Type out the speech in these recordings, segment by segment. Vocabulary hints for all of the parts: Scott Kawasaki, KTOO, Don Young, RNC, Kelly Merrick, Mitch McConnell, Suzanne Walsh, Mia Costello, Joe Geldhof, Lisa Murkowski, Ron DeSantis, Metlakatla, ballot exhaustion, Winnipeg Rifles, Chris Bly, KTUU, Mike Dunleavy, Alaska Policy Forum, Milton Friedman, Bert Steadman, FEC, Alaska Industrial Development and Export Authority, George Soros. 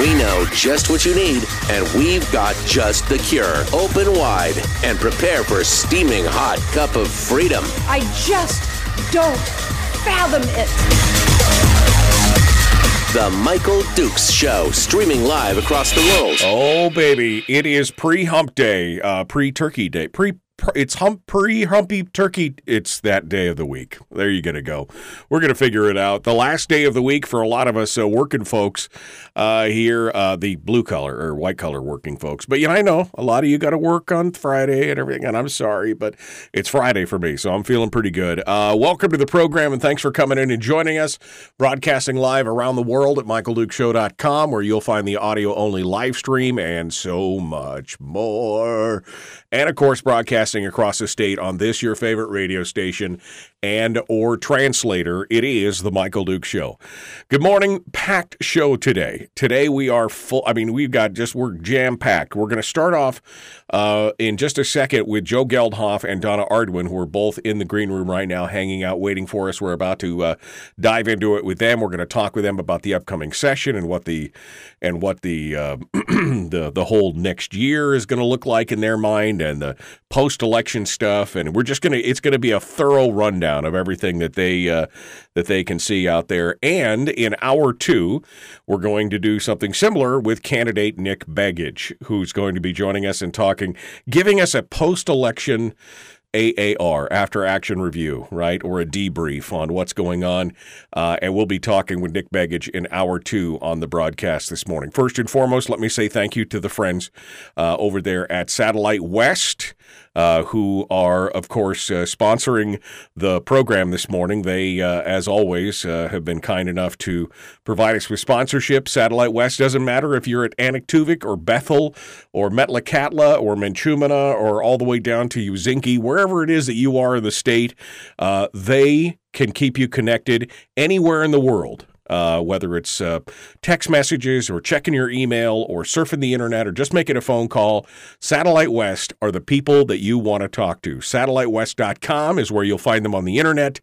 We know just what you need, and we've got just the cure. Open wide and prepare for a steaming hot cup of freedom. I just don't fathom it. The Michael Duke Show, streaming live across the world. Oh, baby. It is pre-hump day, pre-turkey day. Pre-humpy turkey. It's that day of the week. There you're going to go. We're going to figure it out. The last day of the week for a lot of us working folks here, the blue collar or white collar working folks. But, you know, I know a lot of you got to work on Friday and everything, and I'm sorry, but it's Friday for me, so I'm feeling pretty good. Welcome to the program, and thanks for coming in and joining us. Broadcasting live around the world at michaeldukeshow.com, where you'll find the audio-only live stream and so much more. And, of course, broadcasting across the state on this, your favorite radio station and or translator. It is the Michael Duke Show. Good morning. Packed show today. Today we are full. I mean, we've got just, we're jam-packed. We're going to start off in just a second with Joe Geldhof and Donna Arduin, who are both in the green room right now, hanging out, waiting for us. We're about to dive into it with them. We're going to talk with them about the upcoming session and what the the whole next year is going to look like in their mind, and the post-election stuff. And we're just going to, it's going to be a thorough rundown of everything that they can see out there. And in hour two, we're going to do something similar with candidate Nick Begich, who's going to be joining us and talking, giving us a post-election AAR, after action review, right? Or a debrief on what's going on. And we'll be talking with Nick Begich in hour two on the broadcast this morning. First and foremost, let me say thank you to the friends over there at Satellite West, who are, of course, sponsoring the program this morning. They, as always, have been kind enough to provide us with sponsorship. Satellite West, doesn't matter if you're at Aniktuvik or Bethel or Metlakatla or Manchumina or all the way down to Uzinki, wherever it is that you are in the state, they can keep you connected anywhere in the world. Whether it's text messages or checking your email or surfing the internet or just making a phone call, Satellite West are the people that you want to talk to. SatelliteWest.com is where you'll find them on the internet.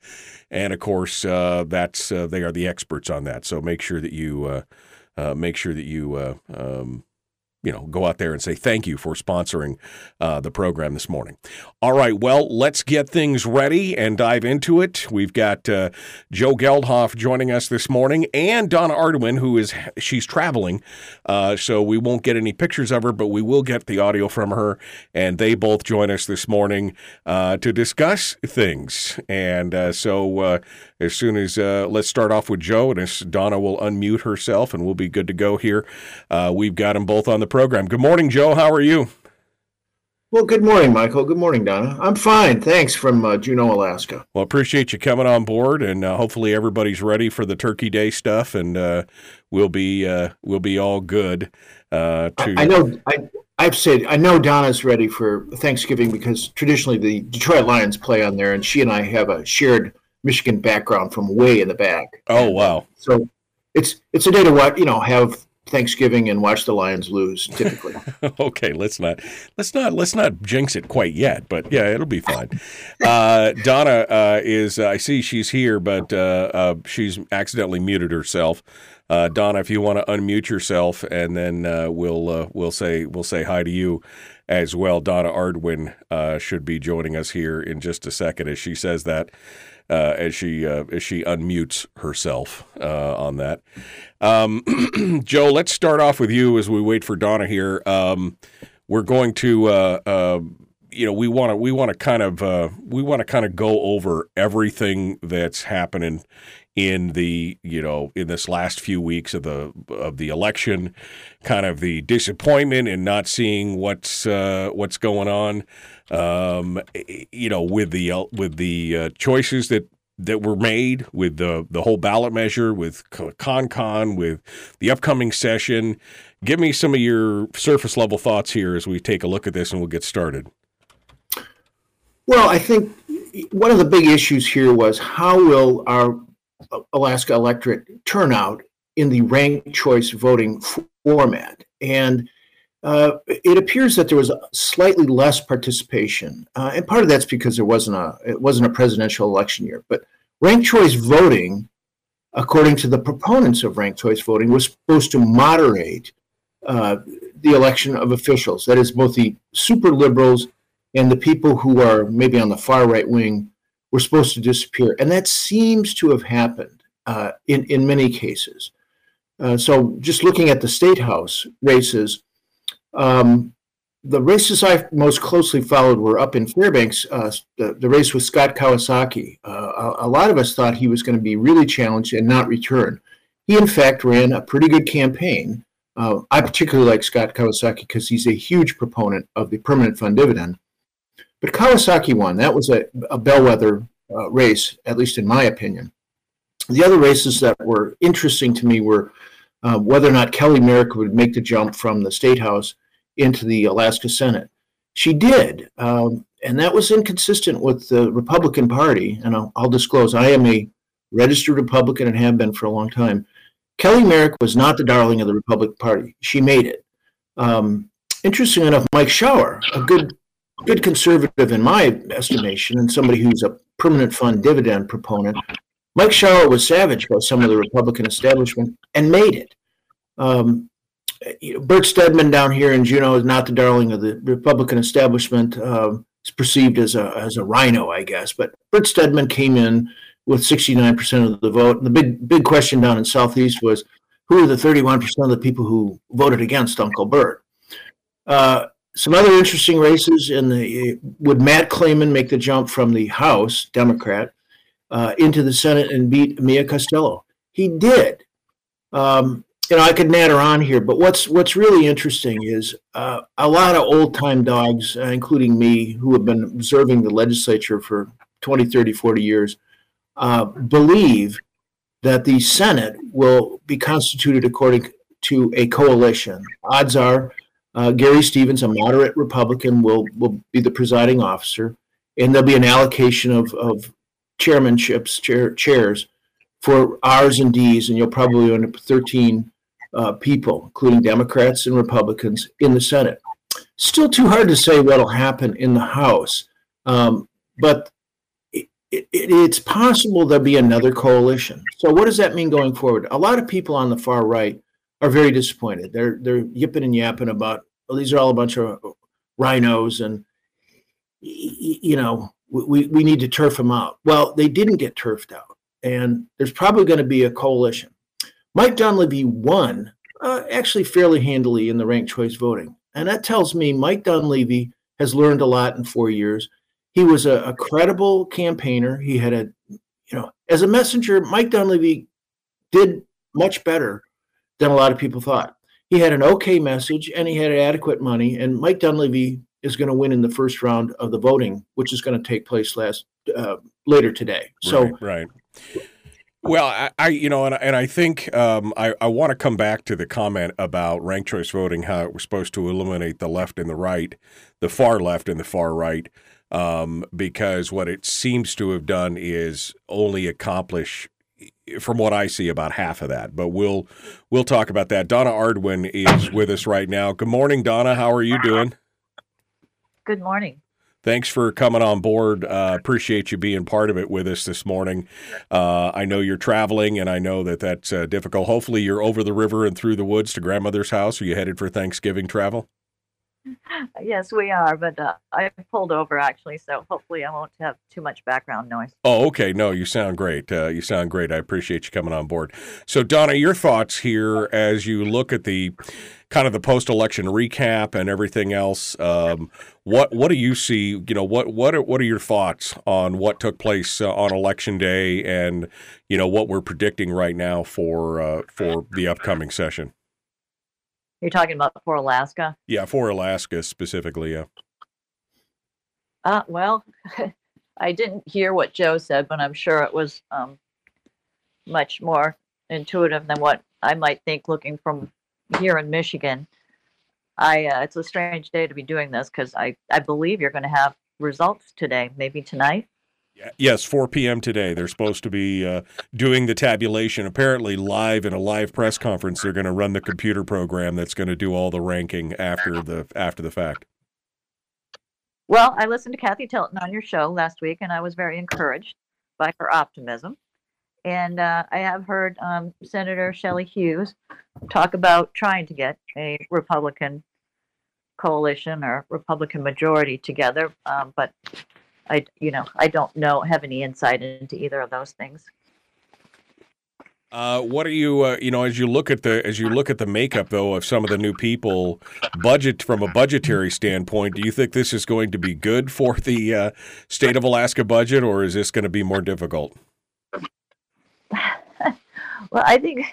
And, of course, that's they are the experts on that. So make sure that you you know, go out there and say thank you for sponsoring the program this morning. All right, well, let's get things ready and dive into it. We've got Joe Geldhof joining us this morning, and Donna Arduin, who is, she's traveling, so we won't get any pictures of her, but we will get the audio from her. And they both join us this morning to discuss things. And so as soon as let's start off with Joe, and as Donna will unmute herself, and we'll be good to go here. We've got them both on the program. Good morning, Joe. How are you? Well, good morning, Michael. Good morning, Donna. I'm fine. Thanks, from Juneau, Alaska. Well, appreciate you coming on board, and hopefully everybody's ready for the Turkey Day stuff, and we'll be all good. I know Donna's ready for Thanksgiving because traditionally the Detroit Lions play on there, and she and I have a shared Michigan background from way in the back. Oh, wow! So it's a day to what, you know, have Thanksgiving and watch the Lions lose, typically. Okay, let's not jinx it quite yet, but yeah, it'll be fine. Donna is, I see she's here, but she's accidentally muted herself. Donna, if you want to unmute yourself, and then we'll say hi to you as well. Donna Arduin should be joining us here in just a second as she says that. As she unmutes herself on that. Joe, let's start off with you as we wait for Donna here. We're going to we want to kind of go over everything that's happening in the, you know, in this last few weeks of the election, kind of the disappointment and not seeing what's going on, you know, with the choices that were made, with the whole ballot measure, with ConCon, with the upcoming session. Give me some of your surface level thoughts here as we take a look at this, and we'll get started. Well, I think one of the big issues here was how will our Alaska electorate turn out in the ranked choice voting format? And it appears that there was slightly less participation, and part of that's because it wasn't a presidential election year. But ranked choice voting, according to the proponents of ranked choice voting, was supposed to moderate the election of officials. That is, both the super liberals and the people who are maybe on the far right wing were supposed to disappear. And that seems to have happened in many cases. So just looking at the state house races, the races I most closely followed were up in Fairbanks, the race with Scott Kawasaki. A lot of us thought he was going to be really challenged and not return. He, in fact, ran a pretty good campaign. I particularly like Scott Kawasaki because he's a huge proponent of the permanent fund dividend. But Kawasaki won. That was a bellwether race, at least in my opinion. The other races that were interesting to me were whether or not Kelly Merrick would make the jump from the state house into the Alaska Senate. She did, and that was inconsistent with the Republican Party. And I'll disclose, I am a registered Republican and have been for a long time. Kelly Merrick was not the darling of the Republican Party. She made it. Interesting enough, Mike Shower, a good conservative in my estimation, and somebody who's a permanent fund dividend proponent, Mike Shower was savaged by some of the Republican establishment and made it. Bert Steadman down here in Juneau is not the darling of the Republican establishment. It's perceived as a rhino, I guess. But Bert Steadman came in with 69% of the vote. And the big question down in Southeast was, who are the 31% of the people who voted against Uncle Bert? Some other interesting races in would Matt Claman make the jump from the House, Democrat, into the Senate and beat Mia Costello? He did. I could natter on here, but what's really interesting is a lot of old-time dogs, including me, who have been observing the legislature for 20, 30, 40 years, believe that the Senate will be constituted according to a coalition. Odds are Gary Stevens, a moderate Republican, will be the presiding officer, and there'll be an allocation of chairmanships, chairs for R's and D's, and you'll probably end up with 13 people, including Democrats and Republicans, in the Senate. Still too hard to say what'll happen in the House, but it's possible there'll be another coalition. So what does that mean going forward? A lot of people on the far right are very disappointed. They're yipping and yapping about, well, these are all a bunch of rhinos, and we need to turf them out. Well, they didn't get turfed out, and there's probably going to be a coalition. Mike Dunleavy won actually fairly handily in the ranked choice voting, and that tells me Mike Dunleavy has learned a lot in 4 years. He was a credible campaigner. He had as a messenger, Mike Dunleavy did much better than a lot of people thought. He had an okay message, and he had adequate money, and Mike Dunleavy is going to win in the first round of the voting, which is going to take place later today. So, right. Well, I think I want to come back to the comment about ranked choice voting, how it was supposed to eliminate the left and the right, the far left and the far right. Because what it seems to have done is only accomplish, from what I see, about half of that. But we'll talk about that. Donna Arduin is with us right now. Good morning, Donna. How are you doing? Good morning. Thanks for coming on board. Appreciate you being part of it with us this morning. I know you're traveling, and I know that's difficult. Hopefully you're over the river and through the woods to grandmother's house. Are you headed for Thanksgiving travel? Yes, we are, but I pulled over actually, so hopefully I won't have too much background noise. Oh, okay. No, you sound great. I appreciate you coming on board. So, Donna, your thoughts here as you look at the kind of the post-election recap and everything else. What do you see? What are your thoughts on what took place on Election Day, and what we're predicting right now for the upcoming session? You're talking about for Alaska? Yeah, for Alaska specifically, yeah. Well, I didn't hear what Joe said, but I'm sure it was much more intuitive than what I might think looking from here in Michigan. It's a strange day to be doing this because I believe you're going to have results today, maybe tonight? Yes, 4 p.m. today. They're supposed to be doing the tabulation, apparently live in a live press conference. They're going to run the computer program that's going to do all the ranking after the fact. Well, I listened to Kathy Tilton on your show last week, and I was very encouraged by her optimism. And I have heard Senator Shelley Hughes talk about trying to get a Republican coalition or Republican majority together, but I don't know, have any insight into either of those things. What are you, as you look at the makeup though of some of the new people, from a budgetary standpoint, do you think this is going to be good for the state of Alaska budget, or is this going to be more difficult? Well, I think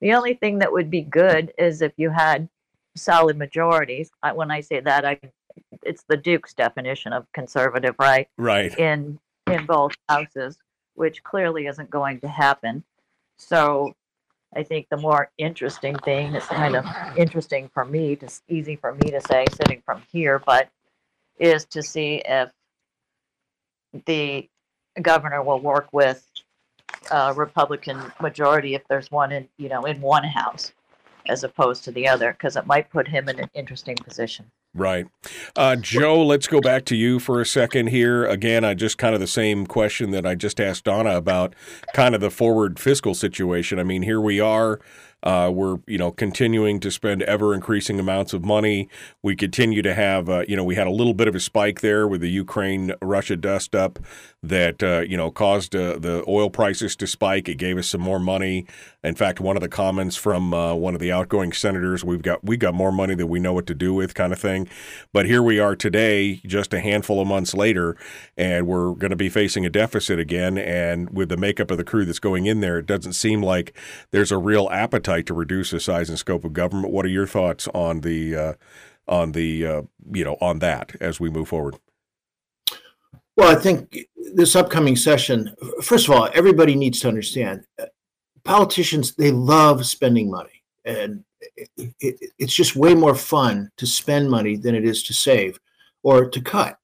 the only thing that would be good is if you had solid majorities. When I say that, it's the Duke's definition of conservative, right? Right. In both houses, which clearly isn't going to happen. So I think the more interesting thing, it's kind of interesting for me, it's easy for me to say sitting from here, but is to see if the governor will work with a Republican majority if there's one in one house as opposed to the other, because it might put him in an interesting position. Right. Joe, let's go back to you for a second here. Again, I just kind of the same question that I just asked Donna about kind of the forward fiscal situation. I mean, here we are. We're continuing to spend ever increasing amounts of money. We continue to have, we had a little bit of a spike there with the Ukraine-Russia dust up that, caused the oil prices to spike. It gave us some more money. In fact, one of the comments from one of the outgoing senators, we got more money than we know what to do with, kind of thing. But here we are today, just a handful of months later, and we're going to be facing a deficit again. And with the makeup of the crew that's going in there, it doesn't seem like there's a real appetite to reduce the size and scope of government. What are your thoughts on the on that as we move forward? Well, I think this upcoming session, first of all, everybody needs to understand politicians, they love spending money, and it's just way more fun to spend money than it is to save or to cut.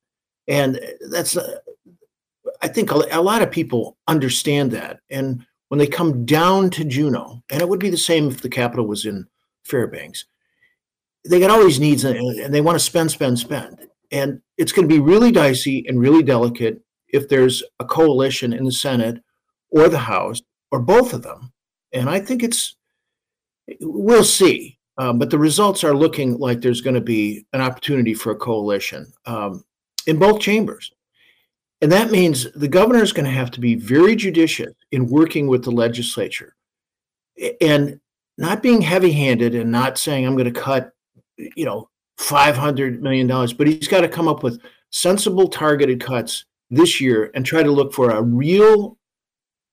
And that's I think a lot of people understand that. And when they come down to Juneau, and it would be the same if the capital was in Fairbanks, they got all these needs and they want to spend. And it's going to be really dicey and really delicate if there's a coalition in the Senate or the House or both of them. And I think we'll see. But the results are looking like there's going to be an opportunity for a coalition in both chambers. And that means the governor is going to have to be very judicious in working with the legislature and not being heavy-handed and not saying, I'm going to cut, $500 million. But he's got to come up with sensible targeted cuts this year and try to look for a real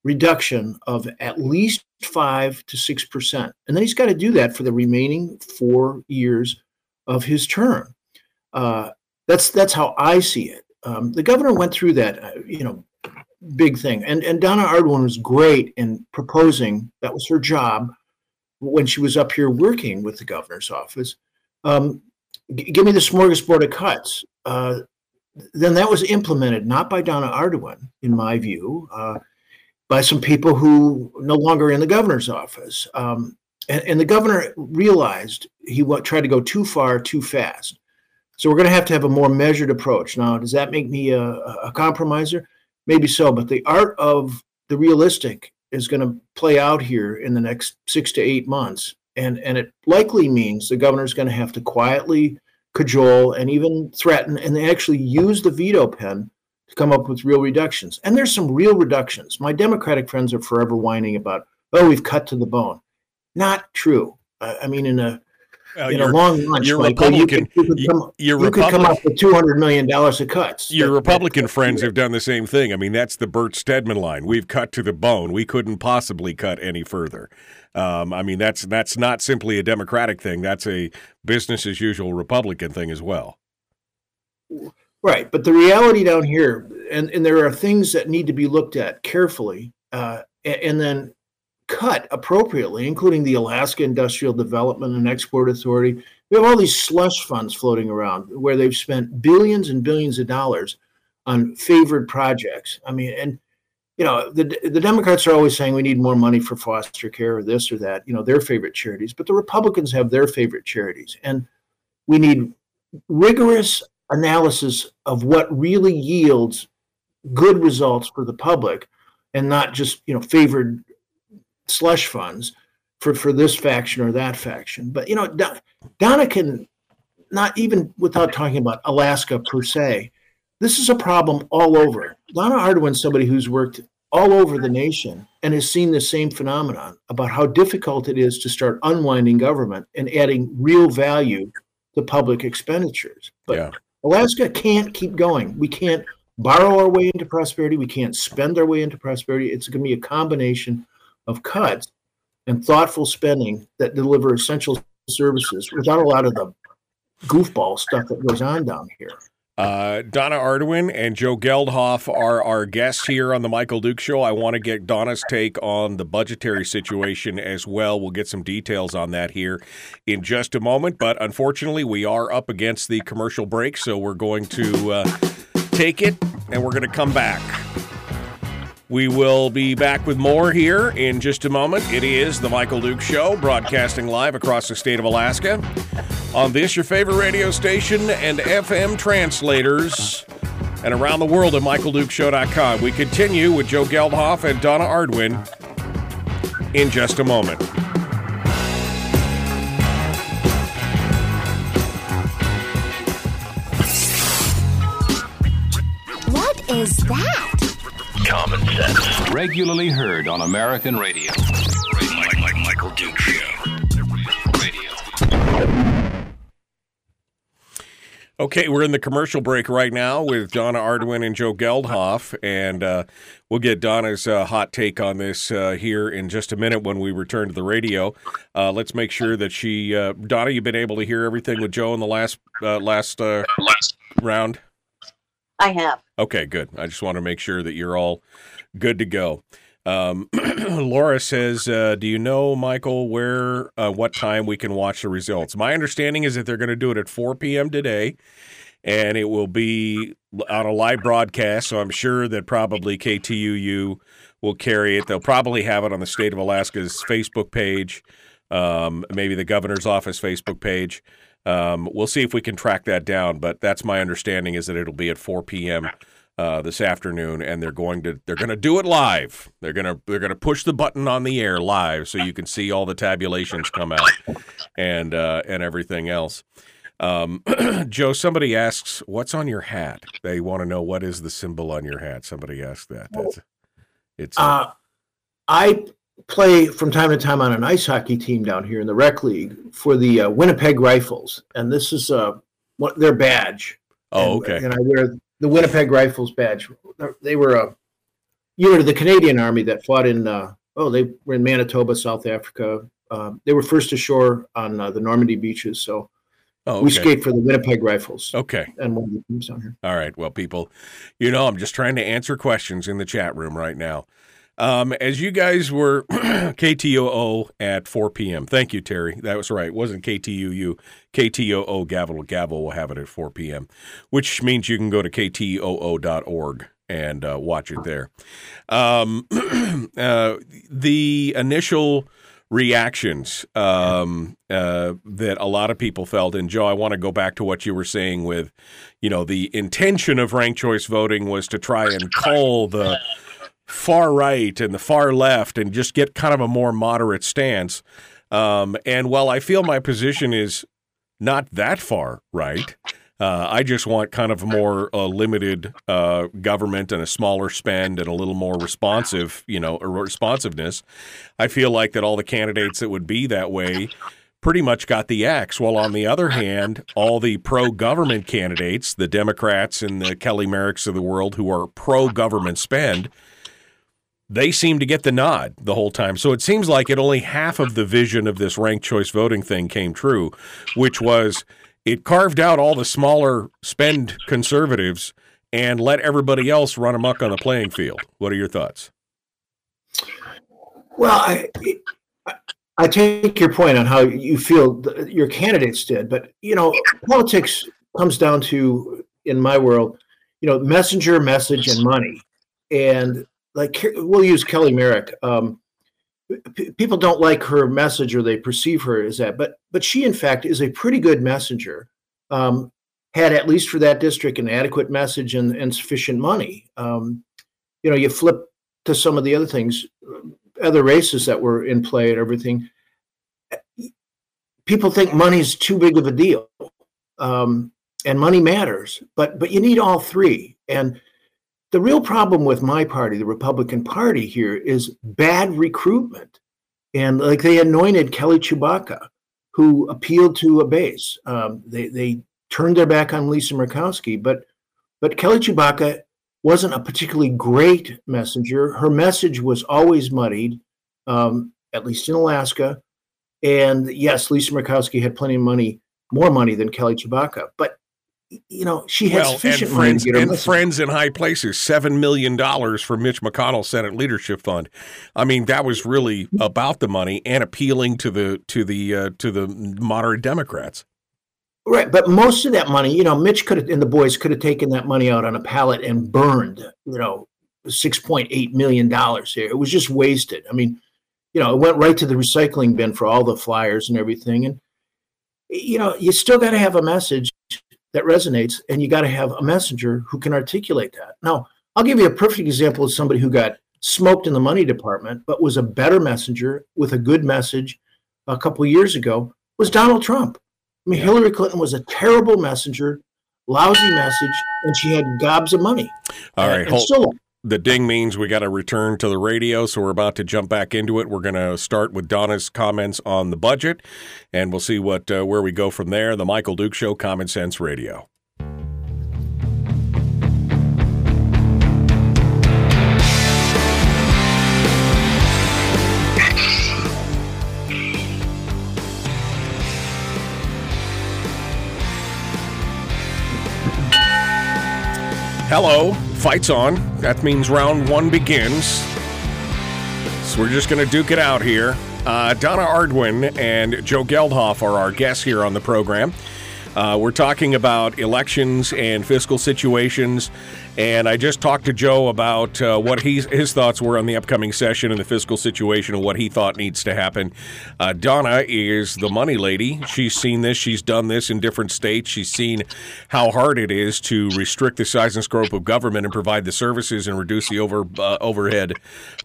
reduction of at least 5 to 6%. And then he's got to do that for the remaining 4 years of his term. That's how I see it. The governor went through that, big thing. And Donna Arduin was great in proposing. That was her job when she was up here working with the governor's office. Give me the smorgasbord of cuts. Then that was implemented, not by Donna Arduin, in my view, by some people who no longer in the governor's office. And the governor realized he tried to go too far, too fast. So we're going to have a more measured approach. Now, does that make me a compromiser? Maybe so, but the art of the realistic is going to play out here in the next 6 to 8 months. And it likely means the governor's going to have to quietly cajole and even threaten and actually use the veto pen to come up with real reductions. And there's some real reductions. My Democratic friends are forever whining about, we've cut to the bone. Not true. I mean, you could come up with $200 million of cuts. Your Republican friends have done the same thing. I mean, that's the Bert Steadman line. We've cut to the bone. We couldn't possibly cut any further. That's not simply a Democratic thing. That's a business as usual Republican thing as well. Right. But the reality down here, and there are things that need to be looked at carefully, and then cut appropriately, including the Alaska Industrial Development and Export Authority. We have all these slush funds floating around where they've spent billions and billions of dollars on favored projects. I mean, and you know, the Democrats are always saying we need more money for foster care or this or that, you know, their favorite charities, but the Republicans have their favorite charities. And we need rigorous analysis of what really yields good results for the public and not just, you know, favored slush funds for this faction or that faction. But, you know, Donna can, not even without talking about Alaska per se, this is a problem all over. Donna Arduin is somebody who's worked all over the nation and has seen the same phenomenon about how difficult it is to start unwinding government and adding real value to public expenditures. But yeah. Alaska can't keep going. We can't borrow our way into prosperity. We can't spend our way into prosperity. It's going to be a combination of cuts and thoughtful spending that deliver essential services without a lot of the goofball stuff that goes on down here. Donna Arduin and Joe Geldhof are our guests here on the Michael Duke Show. I want to get Donna's take on the budgetary situation as well. We'll get some details on that here in just a moment. But unfortunately, we are up against the commercial break, so we're going to take it and we're going to come back. We will be back with more here in just a moment. It is the Michael Duke Show, broadcasting live across the state of Alaska on this, your favorite radio station and FM translators, and around the world at michaeldukeshow.com. We continue with Joe Geldhof and Donna Arduin in just a moment. What is that? Common sense. Regularly heard on American radio. Like Michael Duke Show. Radio. Okay, we're in the commercial break right now with Donna Arduin and Joe Geldhof, and we'll get Donna's hot take on this here in just a minute when we return to the radio. Let's make sure that she, Donna, you've been able to hear everything with Joe in the last round? I have. Okay, good. I just want to make sure that you're all good to go. Laura says, do you know, Michael, where what time we can watch the results? My understanding is that they're going to do it at 4 p.m. today, and it will be on a live broadcast, so I'm sure that probably KTUU will carry it. They'll probably have it on the State of Alaska's Facebook page, maybe the governor's office Facebook page. We'll see if we can track that down, but that's my understanding is that it'll be at 4 p.m. This afternoon, and they're going to do it live. They're going to push the button on the air live, so you can see all the tabulations come out and everything else. Joe, somebody asks, "What's on your hat?" They want to know what is the symbol on your hat. Somebody asked that. I play from time to time on an ice hockey team down here in the rec league for the Winnipeg Rifles, and this is their badge. Oh, okay. And I wear the Winnipeg Rifles badge. They were a unit of the Canadian Army that fought in they were in Manitoba, South Africa. They were first ashore on the Normandy beaches, so we skate for the Winnipeg Rifles. Okay. And one of the teams on here. All right. Well, people, you know, I'm just trying to answer questions in the chat room right now. As you guys were KTOO at 4 p.m. Thank you, Terry. That was right. It wasn't KTUU. KTOO Gavel to Gavel will have it at 4 p.m., which means you can go to ktoo.org and watch it there. The initial reactions that a lot of people felt, and Joe, I want to go back to what you were saying with, you know, the intention of ranked choice voting was to try and cull the far right and the far left and just get kind of a more moderate stance. And while I feel my position is not that far right, I just want kind of more limited government and a smaller spend and a little more responsive, you know, responsiveness. I feel like that all the candidates that would be that way pretty much got the axe. While on the other hand, all the pro-government candidates, the Democrats and the Kelly Merricks of the world who are pro-government spend, they seem to get the nod the whole time. So it seems like it only half of the vision of this ranked choice voting thing came true, which was it carved out all the smaller spend conservatives and let everybody else run amok on the playing field. What are your thoughts? Well, I take your point on how you feel your candidates did, but, you know, politics comes down to, in my world, you know, messenger, message, and money. And, like, we'll use Kelly Merrick. People don't like her message, or they perceive her as that, but she, in fact, is a pretty good messenger, had, at least for that district, an adequate message and sufficient money. You know, you flip to some of the other things, other races that were in play and everything, people think money's too big of a deal, and money matters, but you need all three. And the real problem with my party, the Republican Party here, is bad recruitment. And like, they anointed Kelly Tshibaka, who appealed to a base. They turned their back on Lisa Murkowski, but Kelly Tshibaka wasn't a particularly great messenger. Her message was always muddied, at least in Alaska. And yes, Lisa Murkowski had plenty of money, more money than Kelly Tshibaka, but, you know, she has sufficient money to get her message. And friends in high places, $7 million for Mitch McConnell's Senate Leadership Fund. I mean, that was really about the money and appealing to the moderate Democrats. Right, but most of that money, you know, Mitch could have, and the boys could have taken that money out on a pallet and burned, you know, $6.8 million here. It was just wasted. I mean, you know, it went right to the recycling bin for all the flyers and everything. And, you know, you still got to have a message that resonates, and you got to have a messenger who can articulate that. Now, I'll give you a perfect example of somebody who got smoked in the money department, but was a better messenger with a good message a couple of years ago, was Donald Trump. I mean, Hillary Clinton was a terrible messenger, lousy message, and she had gobs of money. All right, the ding means we got to return to the radio, so we're about to jump back into it. We're going to start with Donna's comments on the budget, and we'll see what where we go from there. The Michael Duke Show, Common Sense Radio. Hello, fight's on. That means round one begins. So we're just going to duke it out here. Donna Arduin and Joe Geldhof are our guests here on the program. We're talking about elections and fiscal situations, and I just talked to Joe about what his thoughts were on the upcoming session and the fiscal situation and what he thought needs to happen. Donna is the money lady. She's seen this. She's done this in different states. She's seen how hard it is to restrict the size and scope of government and provide the services and reduce the overhead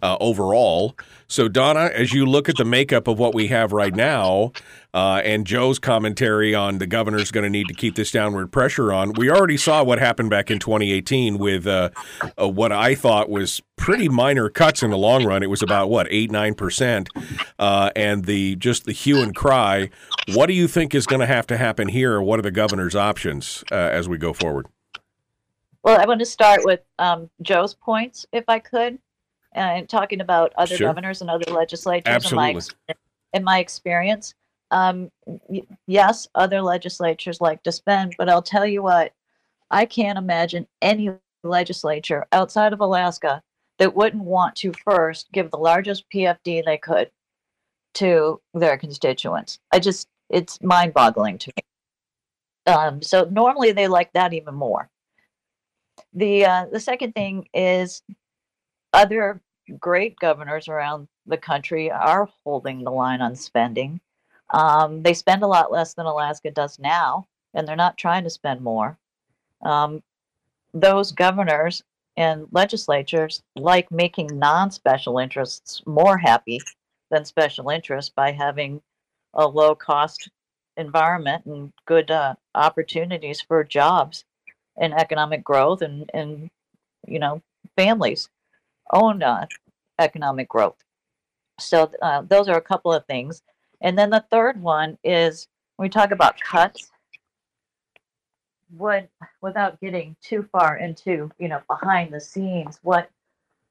overall. So, Donna, as you look at the makeup of what we have right now, and Joe's commentary on the governor's going to need to keep this downward pressure on, we already saw what happened back in 2018 with what I thought was pretty minor cuts in the long run. It was about, 8-9%, and the hue and cry. What do you think is going to have to happen here? What are the governor's options as we go forward? Well, I want to start with Joe's points, if I could. And talking about other governors and other legislatures in my experience. Yes, other legislatures like to spend, but I'll tell you what, I can't imagine any legislature outside of Alaska that wouldn't want to first give the largest PFD they could to their constituents. It's mind-boggling to me. So normally they like that even more. The second thing is, other great governors around the country are holding the line on spending. They spend a lot less than Alaska does now, and they're not trying to spend more. Those governors and legislatures like making non-special interests more happy than special interests by having a low-cost environment and good opportunities for jobs and economic growth and you know, families. Own economic growth. So those are a couple of things. And then the third one is, when we talk about cuts, without getting too far into, you know, behind the scenes, what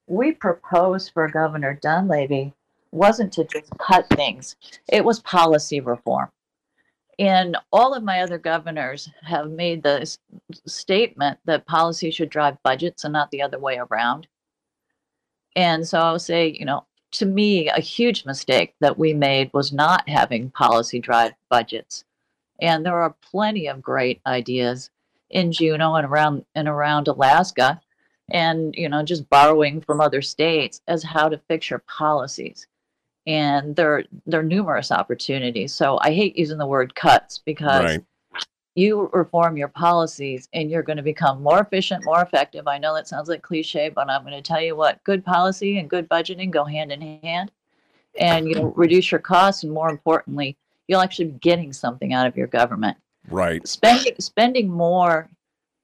we proposed for Governor Dunleavy wasn't to just cut things. It was policy reform. And all of my other governors have made the statement that policy should drive budgets and not the other way around. And so I'll say, you know, to me, a huge mistake that we made was not having policy-driven budgets. And there are plenty of great ideas in Juneau and around Alaska, and, you know, just borrowing from other states as how to fix your policies. And there are numerous opportunities. So I hate using the word cuts, because right. You reform your policies and you're going to become more efficient, more effective. I know that sounds like cliche, but I'm going to tell you what, good policy and good budgeting go hand in hand, and you'll reduce your costs. And more importantly, you'll actually be getting something out of your government. Right. Spending more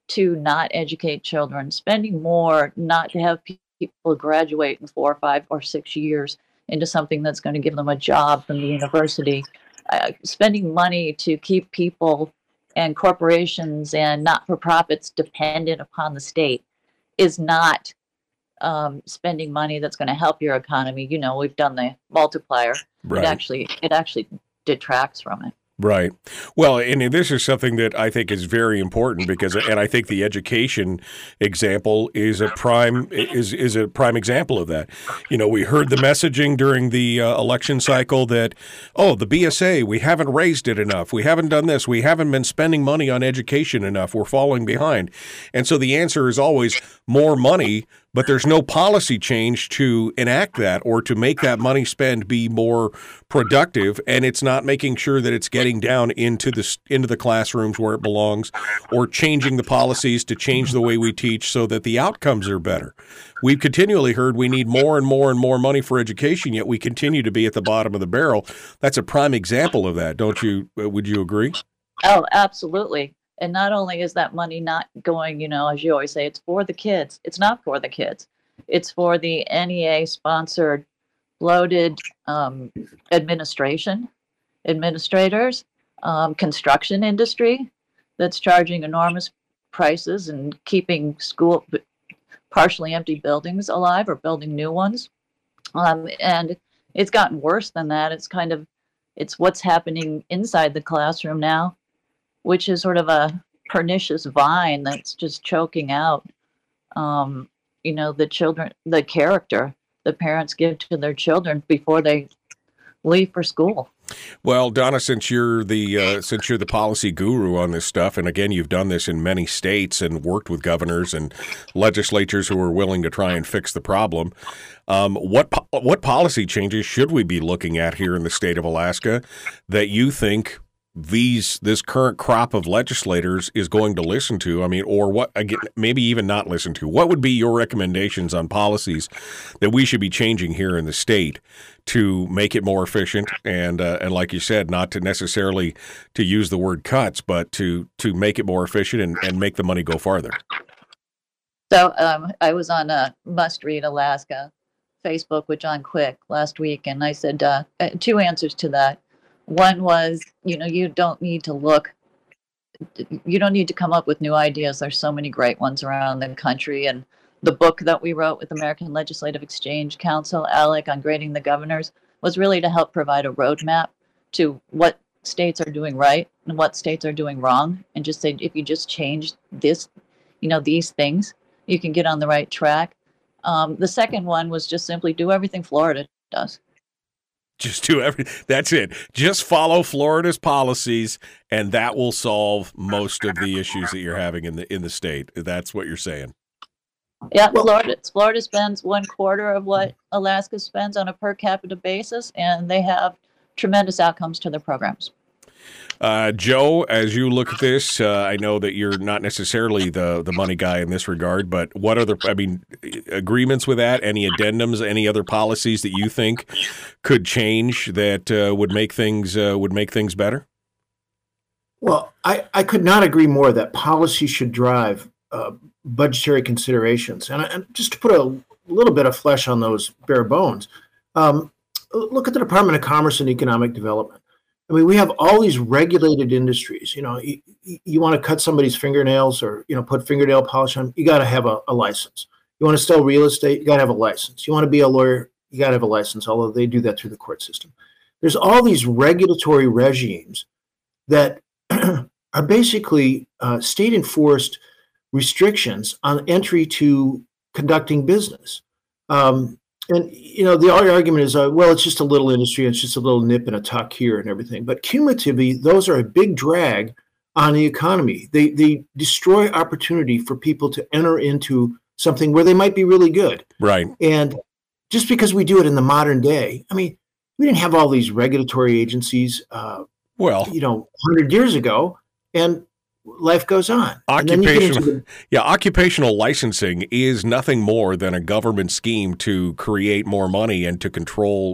to not educate children, spending more not to have people graduate in 4 or 5 or 6 years into something that's going to give them a job from the university, spending money to keep people and corporations and not-for-profits dependent upon the state is not spending money that's going to help your economy. You know, we've done the multiplier. Right. It actually detracts from it. Right. Well, and this is something that I think is very important, because, and I think the education example is a prime example of that. You know, we heard the messaging during the election cycle that, oh, the BSA, we haven't raised it enough. We haven't done this. We haven't been spending money on education enough. We're falling behind. And so the answer is always more money, but there's no policy change to enact that or to make that money spend be more productive, and it's not making sure that it's getting down into the classrooms where it belongs, or changing the policies to change the way we teach so that the outcomes are better. We've continually heard we need more and more and more money for education, yet we continue to be at the bottom of the barrel. That's a prime example of that, don't you? Would you agree? Oh, absolutely. And not only is that money not going, you know, as you always say, it's for the kids. It's not for the kids. It's for the NEA-sponsored, bloated administrators, construction industry that's charging enormous prices and keeping school partially empty buildings alive or building new ones. And it's gotten worse than that. It's what's happening inside the classroom now, which is sort of a pernicious vine that's just choking out, you know, the children, the character the parents give to their children before they leave for school. Well, Donna, since you're the policy guru on this stuff, and again, you've done this in many states and worked with governors and legislatures who are willing to try and fix the problem, what policy changes should we be looking at here in the state of Alaska that you think this current crop of legislators is going to listen to? I mean, or what, again, maybe even not listen to. What would be your recommendations on policies that we should be changing here in the state to make it more efficient and like you said, not to necessarily to use the word cuts, but to make it more efficient and make the money go farther? So I was on a Must Read Alaska Facebook with John Quick last week, and I said two answers to that. One was, you know, you don't need to come up with new ideas. There's so many great ones around the country. And the book that we wrote with American Legislative Exchange Council, ALEC, on grading the governors was really to help provide a roadmap to what states are doing right and what states are doing wrong. And just say, if you just change this, you know, these things, you can get on the right track. The second one was just simply do everything Florida does. Just do everything. That's it. Just follow Florida's policies, and that will solve most of the issues that you're having in the state. That's what you're saying. Yeah, Florida spends 1/4 of what Alaska spends on a per capita basis, and they have tremendous outcomes to their programs. Joe, as you look at this, I know that you're not necessarily the money guy in this regard, but what other, I mean, agreements with that, any addendums, any other policies that you think could change that would make things better? Well, I could not agree more that policy should drive budgetary considerations. And just to put a little bit of flesh on those bare bones, look at the Department of Commerce and Economic Development. I mean, we have all these regulated industries. You know, you want to cut somebody's fingernails or, you know, put fingernail polish on them, you got to have a license. You want to sell real estate, you got to have a license. You want to be a lawyer, you got to have a license, although they do that through the court system. There's all these regulatory regimes that are basically state-enforced restrictions on entry to conducting business. And, you know, the argument is, well, it's just a little industry. It's just a little nip and a tuck here and everything. But cumulatively, those are a big drag on the economy. They destroy opportunity for people to enter into something where they might be really good. Right. And just because we do it in the modern day, I mean, we didn't have all these regulatory agencies, you know, 100 years ago. And life goes on. Occupational licensing is nothing more than a government scheme to create more money and to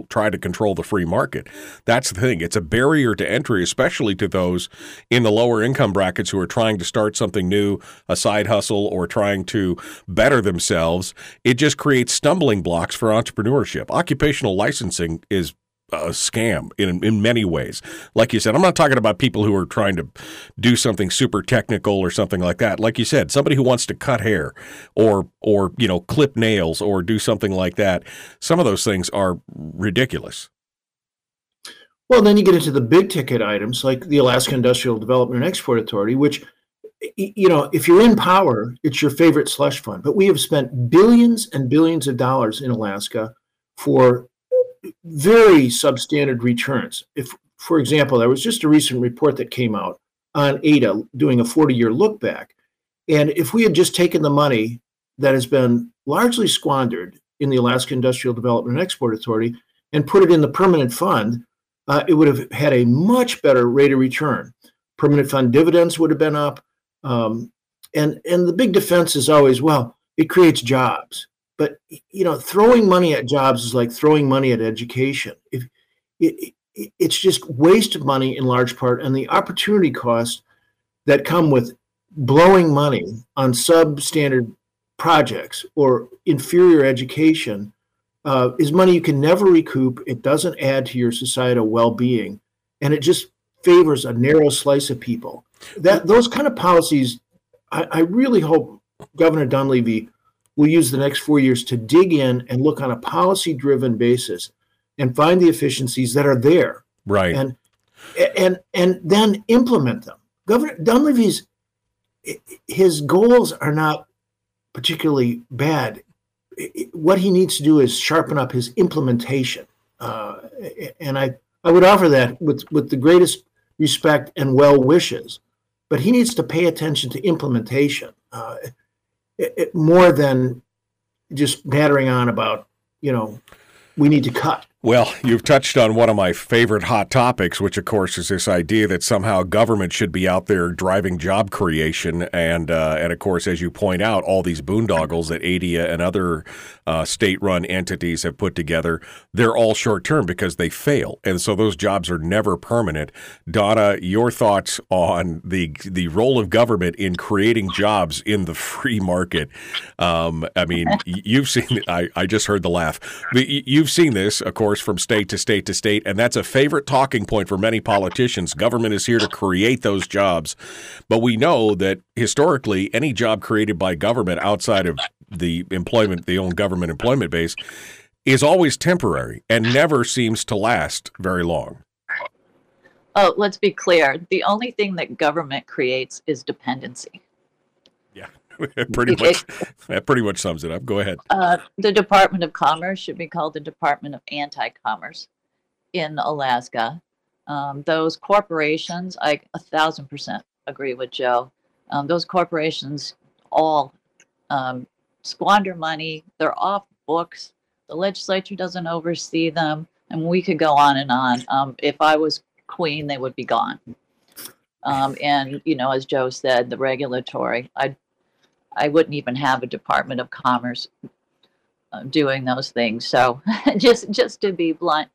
try to control the free market. That's the thing. It's a barrier to entry, especially to those in the lower income brackets who are trying to start something new, a side hustle, or trying to better themselves. It just creates stumbling blocks for entrepreneurship. Occupational licensing is a scam in many ways. Like you said, I'm not talking about people who are trying to do something super technical or something like that. Like you said, somebody who wants to cut hair or you know, clip nails or do something like that. Some of those things are ridiculous. Well, then you get into the big ticket items like the Alaska Industrial Development and Export Authority, which, you know, if you're in power, it's your favorite slush fund. But we have spent billions and billions of dollars in Alaska for very substandard returns. If, for example, there was just a recent report that came out on ADA doing a 40-year look back. And if we had just taken the money that has been largely squandered in the Alaska Industrial Development and Export Authority and put it in the permanent fund, it would have had a much better rate of return. Permanent fund dividends would have been up. And the big defense is always, well, it creates jobs. But, you know, throwing money at jobs is like throwing money at education. It's just waste of money in large part, and the opportunity costs that come with blowing money on substandard projects or inferior education is money you can never recoup. It doesn't add to your societal well-being, and it just favors a narrow slice of people. Those kind of policies, I really hope Governor Dunleavy we'll use the next 4 years to dig in and look on a policy-driven basis and find the efficiencies that are there, right? And then implement them. Governor Dunleavy's goals are not particularly bad. What he needs to do is sharpen up his implementation. And I would offer that with the greatest respect and well wishes, but he needs to pay attention to implementation. More than just battering on about, you know, we need to cut. Well, you've touched on one of my favorite hot topics, which, of course, is this idea that somehow government should be out there driving job creation. And of course, as you point out, all these boondoggles that ADEA and other state-run entities have put together, they're all short-term because they fail. And so those jobs are never permanent. Donna, your thoughts on the role of government in creating jobs in the free market? I mean, you've seen – I just heard the laugh. You've seen this, of course, from state to state to state, and that's a favorite talking point for many politicians. Government is here to create those jobs, but we know that historically any job created by government outside of the own government employment base is always temporary and never seems to last very long. Oh, let's be clear. The only thing that government creates is dependency. Yeah. That pretty much sums it up. Go ahead. The Department of Commerce should be called the Department of Anti-Commerce in Alaska. Those corporations, I 1,000% agree with Joe. Those corporations all squander money. They're off books. The legislature doesn't oversee them. And we could go on and on. If I was queen, they would be gone. And, you know, as Joe said, the regulatory, I wouldn't even have a Department of Commerce doing those things. So just to be blunt,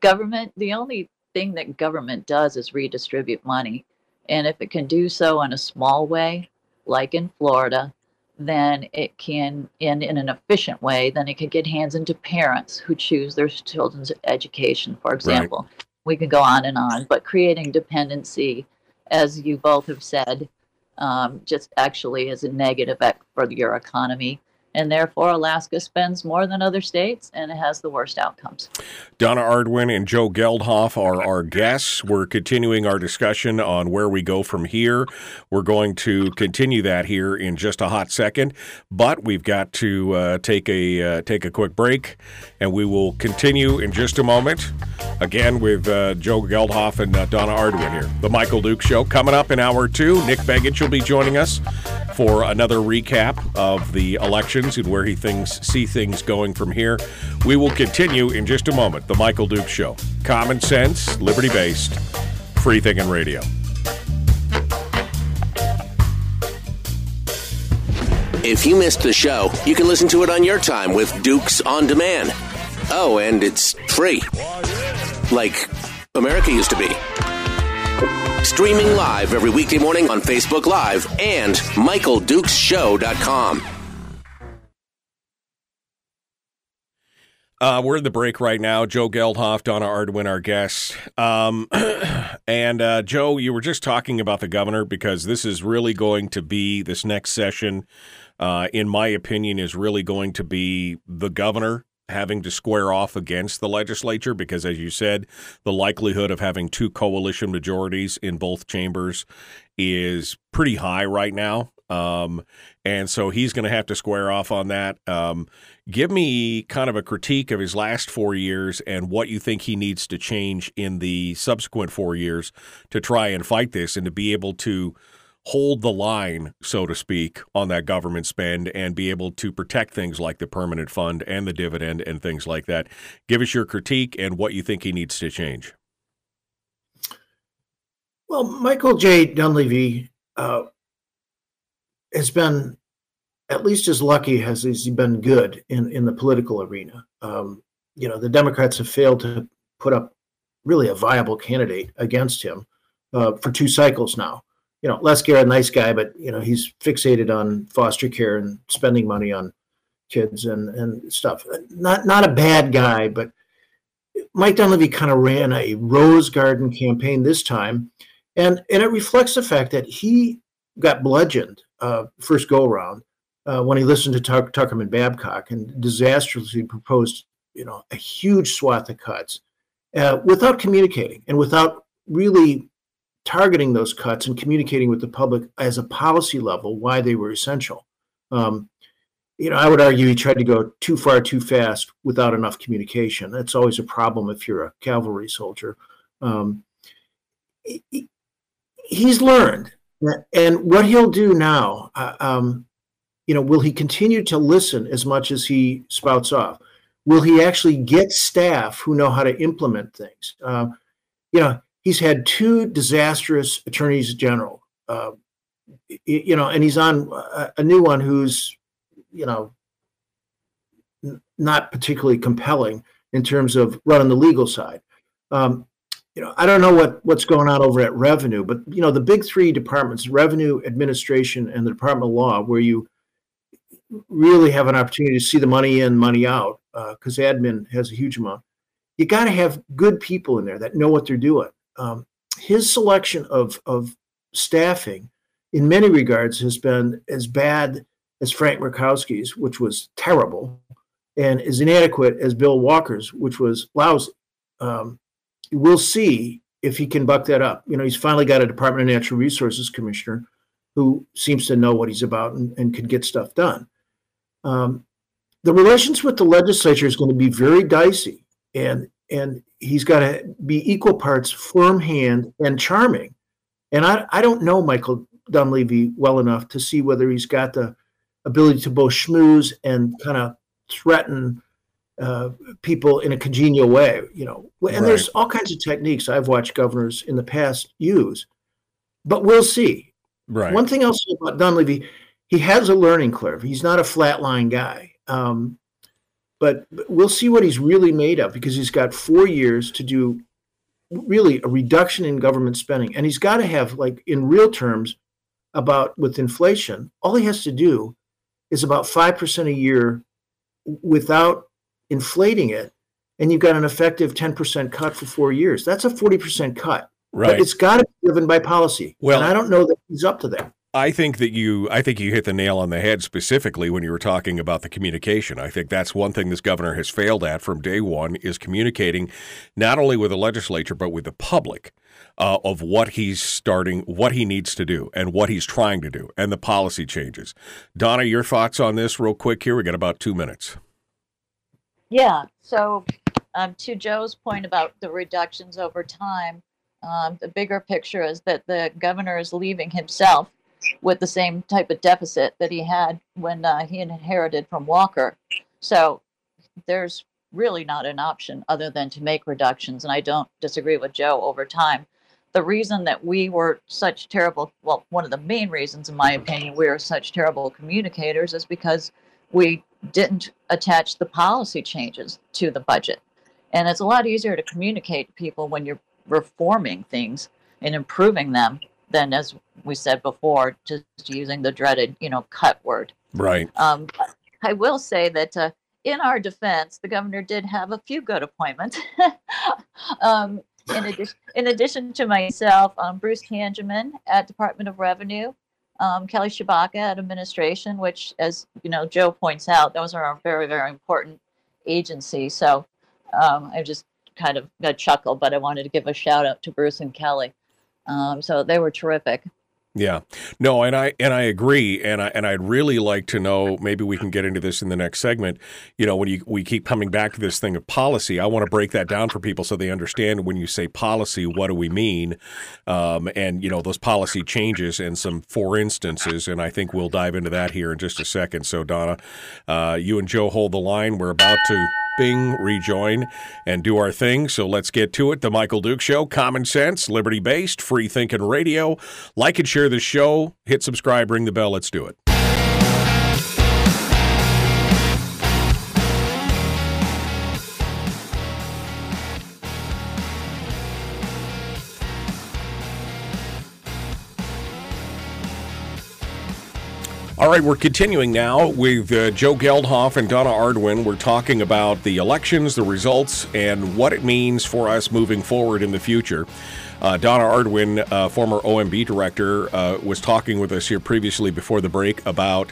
government, the only thing that government does is redistribute money. And if it can do so in a small way, like in Florida, then it can, in an efficient way, then it can get hands into parents who choose their children's education, for example. Right. We could go on and on, but creating dependency, as you both have said, just actually is a negative for your economy. and therefore Alaska spends more than other states, and it has the worst outcomes. Donna Arduin and Joe Geldhof are our guests. We're continuing our discussion on where we go from here. We're going to continue that here in just a hot second, but we've got to take a quick break, and we will continue in just a moment, again with Joe Geldhof and Donna Arduin here. The Michael Duke Show coming up in hour two. Nick Begich will be joining us for another recap of the elections and where he sees things going from here. We will continue in just a moment. The Michael Duke Show. Common sense, liberty-based, free thinking radio. If you missed the show, you can listen to it on your time with Dukes on Demand. Oh, and it's free. Like America used to be. Streaming live every weekday morning on Facebook Live and MichaelDukesShow.com. We're in the break right now. Joe Geldhof, Donna Arduin, our guests. And Joe, you were just talking about the governor, because this is really going to be, this next session, in my opinion, is really going to be the governor having to square off against the legislature, because, as you said, the likelihood of having two coalition majorities in both chambers is pretty high right now. And so he's going to have to square off on that. Give me kind of a critique of his last 4 years and what you think he needs to change in the subsequent 4 years to try and fight this and to be able to hold the line, so to speak, on that government spend and be able to protect things like the permanent fund and the dividend and things like that. Give us your critique and what you think he needs to change. Well, Michael J. Dunleavy has been at least as lucky as he's been good in the political arena. The Democrats have failed to put up really a viable candidate against him for two cycles now. Les Gara, nice guy, but he's fixated on foster care and spending money on kids and stuff. Not a bad guy, but Mike Dunleavy kind of ran a rose garden campaign this time, and it reflects the fact that he got bludgeoned first go around when he listened to Tuckerman Babcock and disastrously proposed a huge swath of cuts without communicating and without really targeting those cuts and communicating with the public as a policy level why they were essential. I would argue he tried to go too far too fast without enough communication. That's always a problem if you're a cavalry soldier. He's learned, and what he'll do now, will he continue to listen as much as he spouts off? Will he actually get staff who know how to implement things? He's had two disastrous attorneys general, and he's on a new one who's, not particularly compelling in terms of running the legal side. I don't know what's going on over at Revenue, but, the big three departments, Revenue, Administration, and the Department of Law, where you really have an opportunity to see the money in, money out, because admin has a huge amount. You got to have good people in there that know what they're doing. His selection of staffing in many regards has been as bad as Frank Murkowski's, which was terrible, and as inadequate as Bill Walker's, which was lousy. We'll see if he can buck that up. He's finally got a Department of Natural Resources commissioner who seems to know what he's about and can get stuff done. The relations with the legislature is going to be very dicey, and he's got to be equal parts firm hand and charming. And I don't know Michael Dunleavy well enough to see whether he's got the ability to both schmooze and kind of threaten people in a congenial way. And there's all kinds of techniques I've watched governors in the past use, but we'll see. Right. One thing else about Dunleavy, he has a learning curve. He's not a flatline guy. But we'll see what he's really made of, because he's got 4 years to do really a reduction in government spending. And he's got to have, like in real terms, about with inflation, all he has to do is about 5% a year without inflating it. And you've got an effective 10% cut for 4 years. That's a 40% cut. Right. But it's got to be driven by policy. Well, and I don't know that he's up to that. I think you hit the nail on the head specifically when you were talking about the communication. I think that's one thing this governor has failed at from day one is communicating not only with the legislature but with the public of what he's starting, what he needs to do, and what he's trying to do, and the policy changes. Donna, your thoughts on this real quick here? We got about 2 minutes. Yeah, so to Joe's point about the reductions over time, the bigger picture is that the governor is leaving himself with the same type of deficit that he had when he inherited from Walker. So there's really not an option other than to make reductions. And I don't disagree with Joe over time. The reason that we were such terrible, well, one of the main reasons, in my opinion, we were such terrible communicators is because we didn't attach the policy changes to the budget. And it's a lot easier to communicate to people when you're reforming things and improving them than, as we said before, just using the dreaded, cut word. Right. I will say that in our defense, the governor did have a few good appointments. in addition to myself, Bruce Tangeman at Department of Revenue, Kelly Tshibaka at Administration, which, as Joe points out, those are our very, very important agencies. So I just kind of got a chuckle, but I wanted to give a shout out to Bruce and Kelly. So they were terrific. Yeah, no, and I agree, and I'd really like to know. Maybe we can get into this in the next segment. We keep coming back to this thing of policy. I want to break that down for people so they understand when you say policy, what do we mean? And those policy changes and some for instances. And I think we'll dive into that here in just a second. So Donna, you and Joe hold the line. We're about to Bing, rejoin, and do our thing. So let's get to it. The Michael Duke Show, common sense, liberty-based, free-thinking radio. Like and share the show. Hit subscribe, ring the bell. Let's do it. All right, we're continuing now with Joe Geldhof and Donna Arduin. We're talking about the elections, the results, and what it means for us moving forward in the future. Donna Arduin, former OMB director, was talking with us here previously before the break about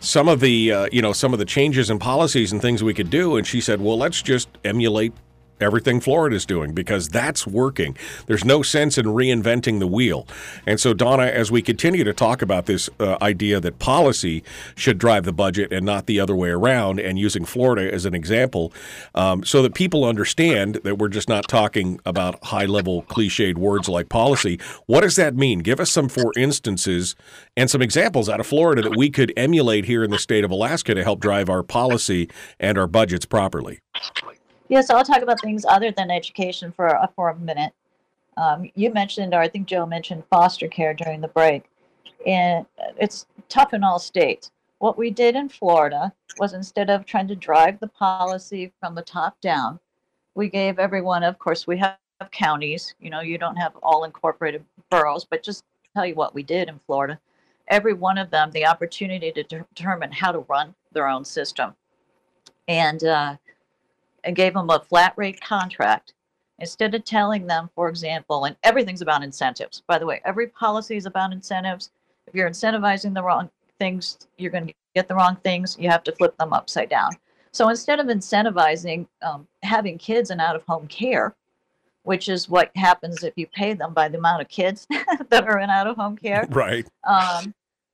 some of the, some of the changes in policies and things we could do. And she said, well, let's just emulate everything Florida's doing because that's working. There's no sense in reinventing the wheel. And so, Donna, as we continue to talk about this idea that policy should drive the budget and not the other way around, and using Florida as an example, so that people understand that we're just not talking about high-level cliched words like policy, what does that mean? Give us some for instances and some examples out of Florida that we could emulate here in the state of Alaska to help drive our policy and our budgets properly. Yes, I'll talk about things other than education for a minute. You mentioned, or I think Joe mentioned, foster care during the break. And it's tough in all states. What we did in Florida was instead of trying to drive the policy from the top down, we gave everyone, of course, we have counties. You don't have all incorporated boroughs, but just tell you what we did in Florida. Every one of them, the opportunity to determine how to run their own system. And gave them a flat rate contract instead of telling them, for example, and everything's about incentives. By the way, every policy is about incentives. If you're incentivizing the wrong things, you're going to get the wrong things. You have to flip them upside down. So instead of incentivizing having kids in out-of-home care, which is what happens if you pay them by the amount of kids that are in out-of-home care, right?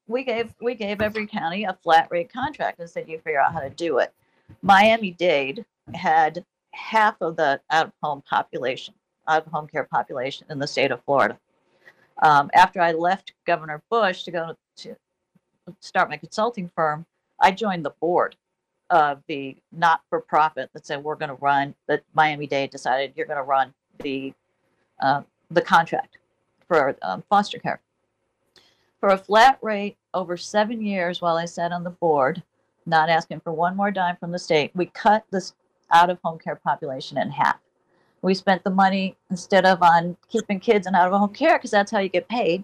We gave every county a flat rate contract and said you figure out how to do it. Miami-Dade had half of the out-of-home care population in the state of Florida. After I left Governor Bush to go to start my consulting firm, I joined the board of the not-for-profit that said that Miami-Dade decided you're going to run the contract for foster care. For a flat rate over 7 years while I sat on the board, not asking for one more dime from the state, we cut this out-of-home care population in half. We spent the money instead of on keeping kids in out-of-home care because that's how you get paid.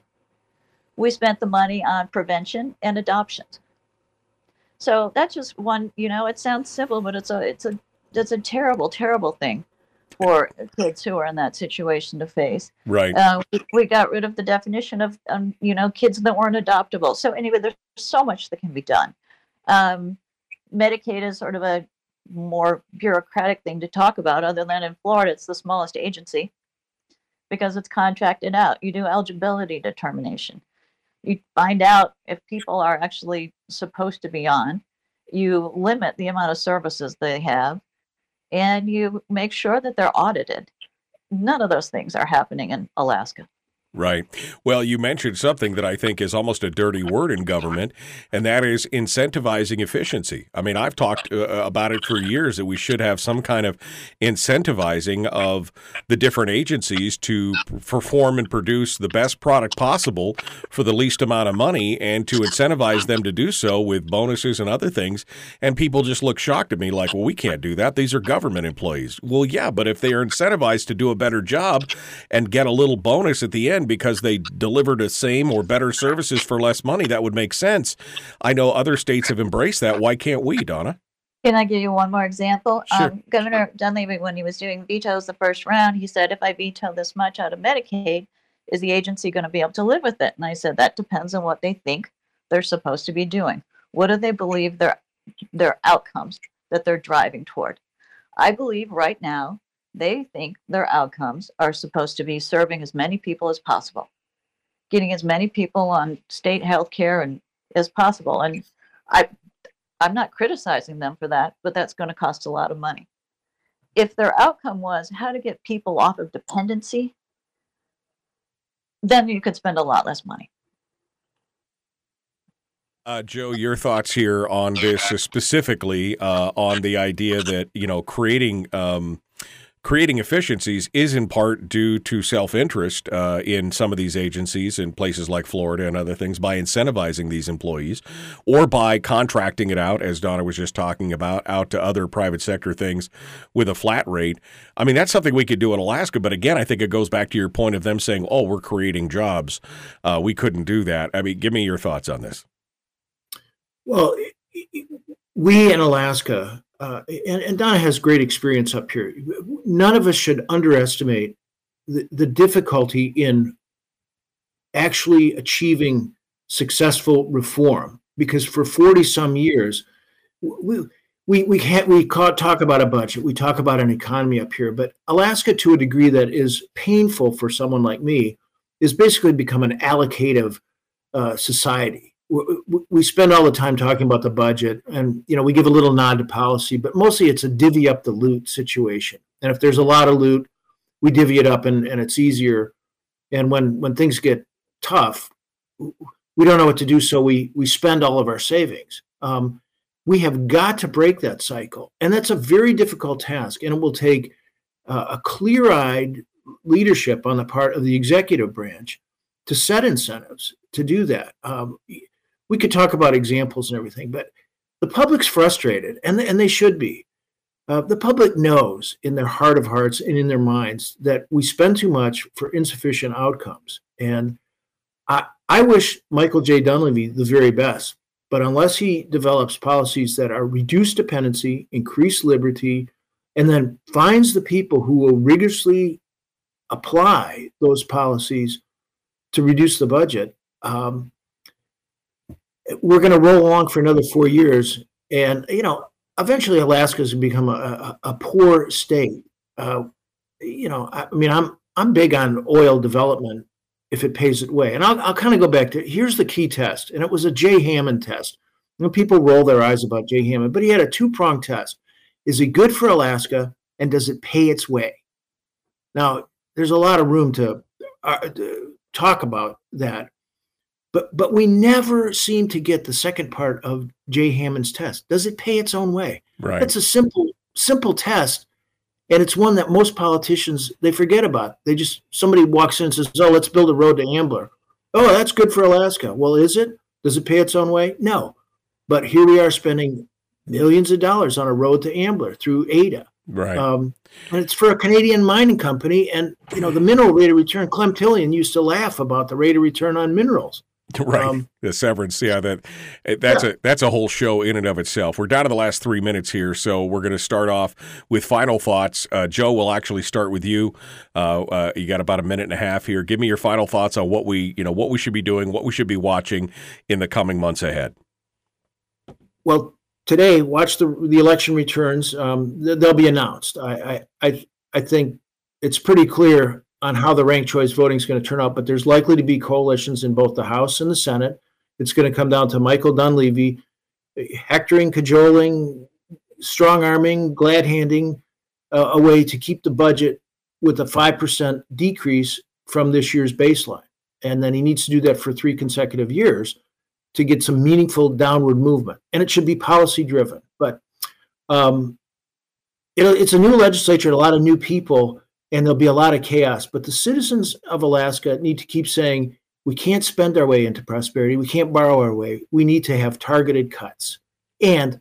We spent the money on prevention and adoptions. So that's just one. It sounds simple, but it's a terrible, terrible thing. for kids who are in that situation to face. Right. We got rid of the definition of, kids that weren't adoptable. So anyway, there's so much that can be done. Medicaid is sort of a more bureaucratic thing to talk about, other than in Florida, it's the smallest agency because it's contracted out. You do eligibility determination. You find out if people are actually supposed to be on. You limit the amount of services they have, and you make sure that they're audited. None of those things are happening in Alaska. Right. Well, you mentioned something that I think is almost a dirty word in government, and that is incentivizing efficiency. I mean, I've talked about it for years that we should have some kind of incentivizing of the different agencies to perform and produce the best product possible for the least amount of money, and to incentivize them to do so with bonuses and other things. And people just look shocked at me like, well, we can't do that. These are government employees. Well, yeah, but if they are incentivized to do a better job and get a little bonus at the end, because they deliver the same or better services for less money, that would make sense. I know other states have embraced that. Why can't we, Donna? Can I give you one more example? Sure. Governor Dunleavy, when he was doing vetoes the first round, he said, if I veto this much out of Medicaid, is the agency going to be able to live with it? And I said, that depends on what they think they're supposed to be doing. What do they believe their outcomes that they're driving toward? I believe right now, they think their outcomes are supposed to be serving as many people as possible, getting as many people on state health care and as possible. And I'm not criticizing them for that, but that's going to cost a lot of money. If their outcome was how to get people off of dependency, then you could spend a lot less money. Joe, your thoughts here on this, specifically on the idea that, creating efficiencies is in part due to self-interest in some of these agencies in places like Florida and other things, by incentivizing these employees or by contracting it out, as Donna was just talking about, out to other private sector things with a flat rate. I mean, that's something we could do in Alaska. But again, I think it goes back to your point of them saying, oh, we're creating jobs. We couldn't do that. I mean, give me your thoughts on this. Well, we in Alaska, and Donna has great experience up here. None of us should underestimate the difficulty in actually achieving successful reform, because for 40 some years, we talk about a budget, we talk about an economy up here, but Alaska, to a degree that is painful for someone like me, is basically become an allocative society. We spend all the time talking about the budget, and we give a little nod to policy, but mostly it's a divvy up the loot situation. And if there's a lot of loot, we divvy it up, and it's easier. And when things get tough, we don't know what to do, so we spend all of our savings. We have got to break that cycle, and that's a very difficult task, and it will take a clear-eyed leadership on the part of the executive branch to set incentives to do that. We could talk about examples and everything, but the public's frustrated, and they should be. The public knows in their heart of hearts and in their minds that we spend too much for insufficient outcomes. And I wish Michael J. Dunleavy the very best, but unless he develops policies that are reduced dependency, increase liberty, and then finds the people who will rigorously apply those policies to reduce the budget, we're going to roll along for another 4 years, and eventually Alaska's going to become a poor state. I'm big on oil development if it pays its way, and I'll kind of go back to, here's the key test, and it was a Jay Hammond test. People roll their eyes about Jay Hammond, but he had a two-pronged test: is he good for Alaska, and does it pay its way? Now, there's a lot of room to talk about that. But we never seem to get the second part of Jay Hammond's test. Does it pay its own way? Right. That's a simple test, and it's one that most politicians, they forget about. They just, somebody walks in and says, oh, let's build a road to Ambler. Oh, that's good for Alaska. Well, is it? Does it pay its own way? No. But here we are spending millions of dollars on a road to Ambler through ADA. Right. And it's for a Canadian mining company, and the mineral rate of return, Clem Tillian used to laugh about the rate of return on minerals. Right. The severance. Yeah, that's a whole show in and of itself. We're down to the last 3 minutes here, so we're going to start off with final thoughts. Joe, we'll actually start with you. You got about a minute and a half here. Give me your final thoughts on what we should be doing, what we should be watching in the coming months ahead. Well, today, watch the election returns. They'll be announced. I think it's pretty clear on how the ranked choice voting is going to turn out, but there's likely to be coalitions in both the House and the Senate. It's going to come down to Michael Dunleavy hectoring, cajoling, strong-arming, glad-handing a way to keep the budget with a 5% decrease from this year's baseline. And then he needs to do that for 3 consecutive years to get some meaningful downward movement. And it should be policy-driven. But it's a new legislature and a lot of new people, and there'll be a lot of chaos. But the citizens of Alaska need to keep saying, we can't spend our way into prosperity. We can't borrow our way. We need to have targeted cuts. And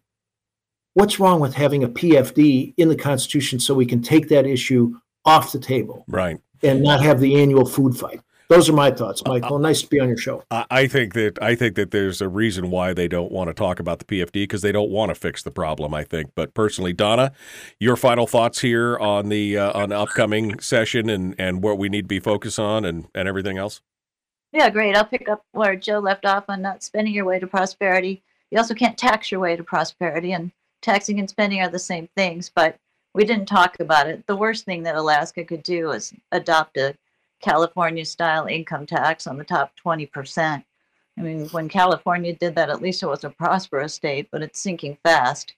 what's wrong with having a PFD in the Constitution so we can take that issue off the table, right, and not have the annual food fight? Those are my thoughts, Michael. Nice to be on your show. I think that there's a reason why they don't want to talk about the PFD, because they don't want to fix the problem, I think. But personally, Donna, your final thoughts here on the upcoming session and what we need to be focused on and everything else? Yeah, great. I'll pick up where Joe left off on not spending your way to prosperity. You also can't tax your way to prosperity, and taxing and spending are the same things, but we didn't talk about it. The worst thing that Alaska could do is adopt a California-style income tax on the top 20%. I mean, when California did that, at least it was a prosperous state, but it's sinking fast.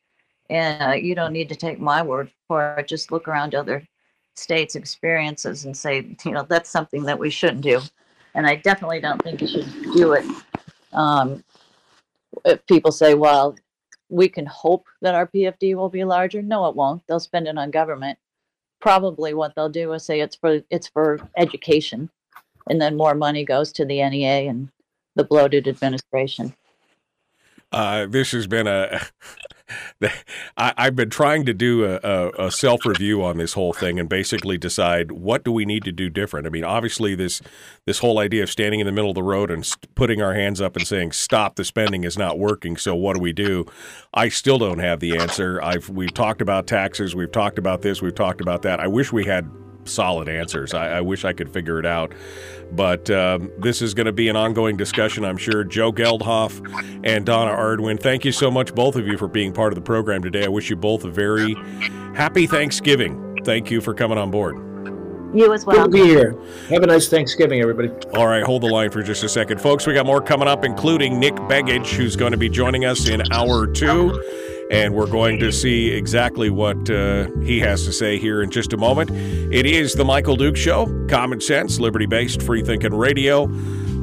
And you don't need to take my word for it. Just look around other states' experiences and say, that's something that we shouldn't do. And I definitely don't think you should do it. If people say, well, we can hope that our PFD will be larger. No, it won't. They'll spend it on government. Probably what they'll do is say it's for education, and then more money goes to the NEA and the bloated administration. This has been I've been trying to do a self-review on this whole thing and basically decide, what do we need to do different? I mean, obviously this whole idea of standing in the middle of the road and putting our hands up and saying, stop, the spending is not working, so what do we do? I still don't have the answer. We've talked about taxes. We've talked about this. We've talked about that. I wish we had solid answers. I wish I could figure it out. But this is going to be an ongoing discussion, I'm sure. Joe Geldhof and Donna Arduin, thank you so much, both of you, for being part of the program today. I wish you both a very happy Thanksgiving. Thank you for coming on board. You as well. Good to be here. Have a nice Thanksgiving, everybody. All right, hold the line for just a second. Folks, we got more coming up, including Nick Begich, who's going to be joining us in hour 2. And we're going to see exactly what he has to say here in just a moment. It is The Michael Duke Show. Common sense, liberty-based, free-thinking radio.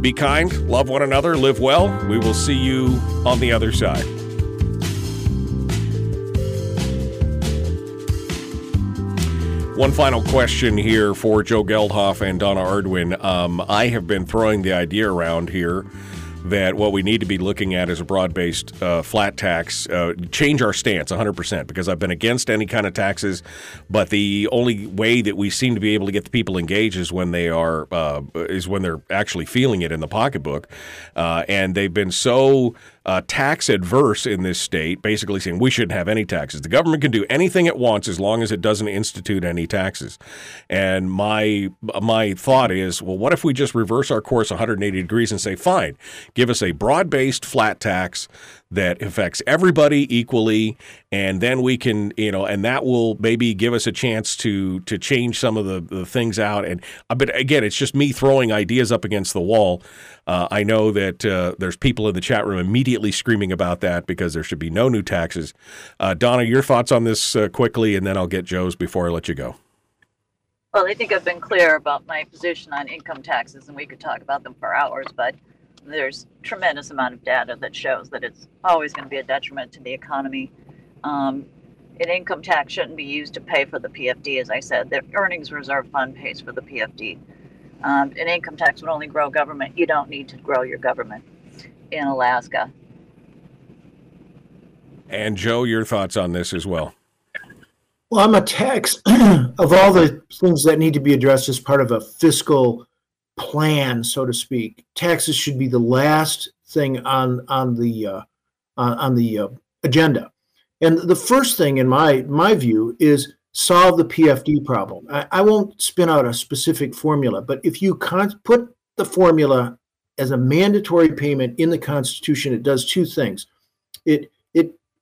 Be kind, love one another, live well. We will see you on the other side. One final question here for Joe Geldhof and Donna Arduin. I have been throwing the idea around here that what we need to be looking at is a broad-based flat tax, change our stance 100%, because I've been against any kind of taxes, but the only way that we seem to be able to get the people engaged is when they're actually feeling it in the pocketbook. And they've been so tax adverse in this state, basically saying we shouldn't have any taxes. The government can do anything it wants as long as it doesn't institute any taxes. And my thought is, well, what if we just reverse our course 180 degrees and say, fine, give us a broad-based flat tax that affects everybody equally, and then we can, and that will maybe give us a chance to change some of the things out. And but again, it's just me throwing ideas up against the wall. I know that there's people in the chat room immediately screaming about that because there should be no new taxes. Donna, your thoughts on this quickly, and then I'll get Joe's before I let you go. Well, I think I've been clear about my position on income taxes, and we could talk about them for hours, but there's tremendous amount of data that shows that it's always going to be a detriment to the economy. An income tax shouldn't be used to pay for the PFD, as I said. The earnings reserve fund pays for the PFD. An income tax would only grow government. You don't need to grow your government in Alaska. And Joe, your thoughts on this as well. Well, I'm a tax of all the things that need to be addressed as part of a fiscal plan, so to speak. Taxes should be the last thing on the agenda. And the first thing, in my view, is solve the PFD problem. I won't spin out a specific formula, but if you put the formula as a mandatory payment in the Constitution, it does two things.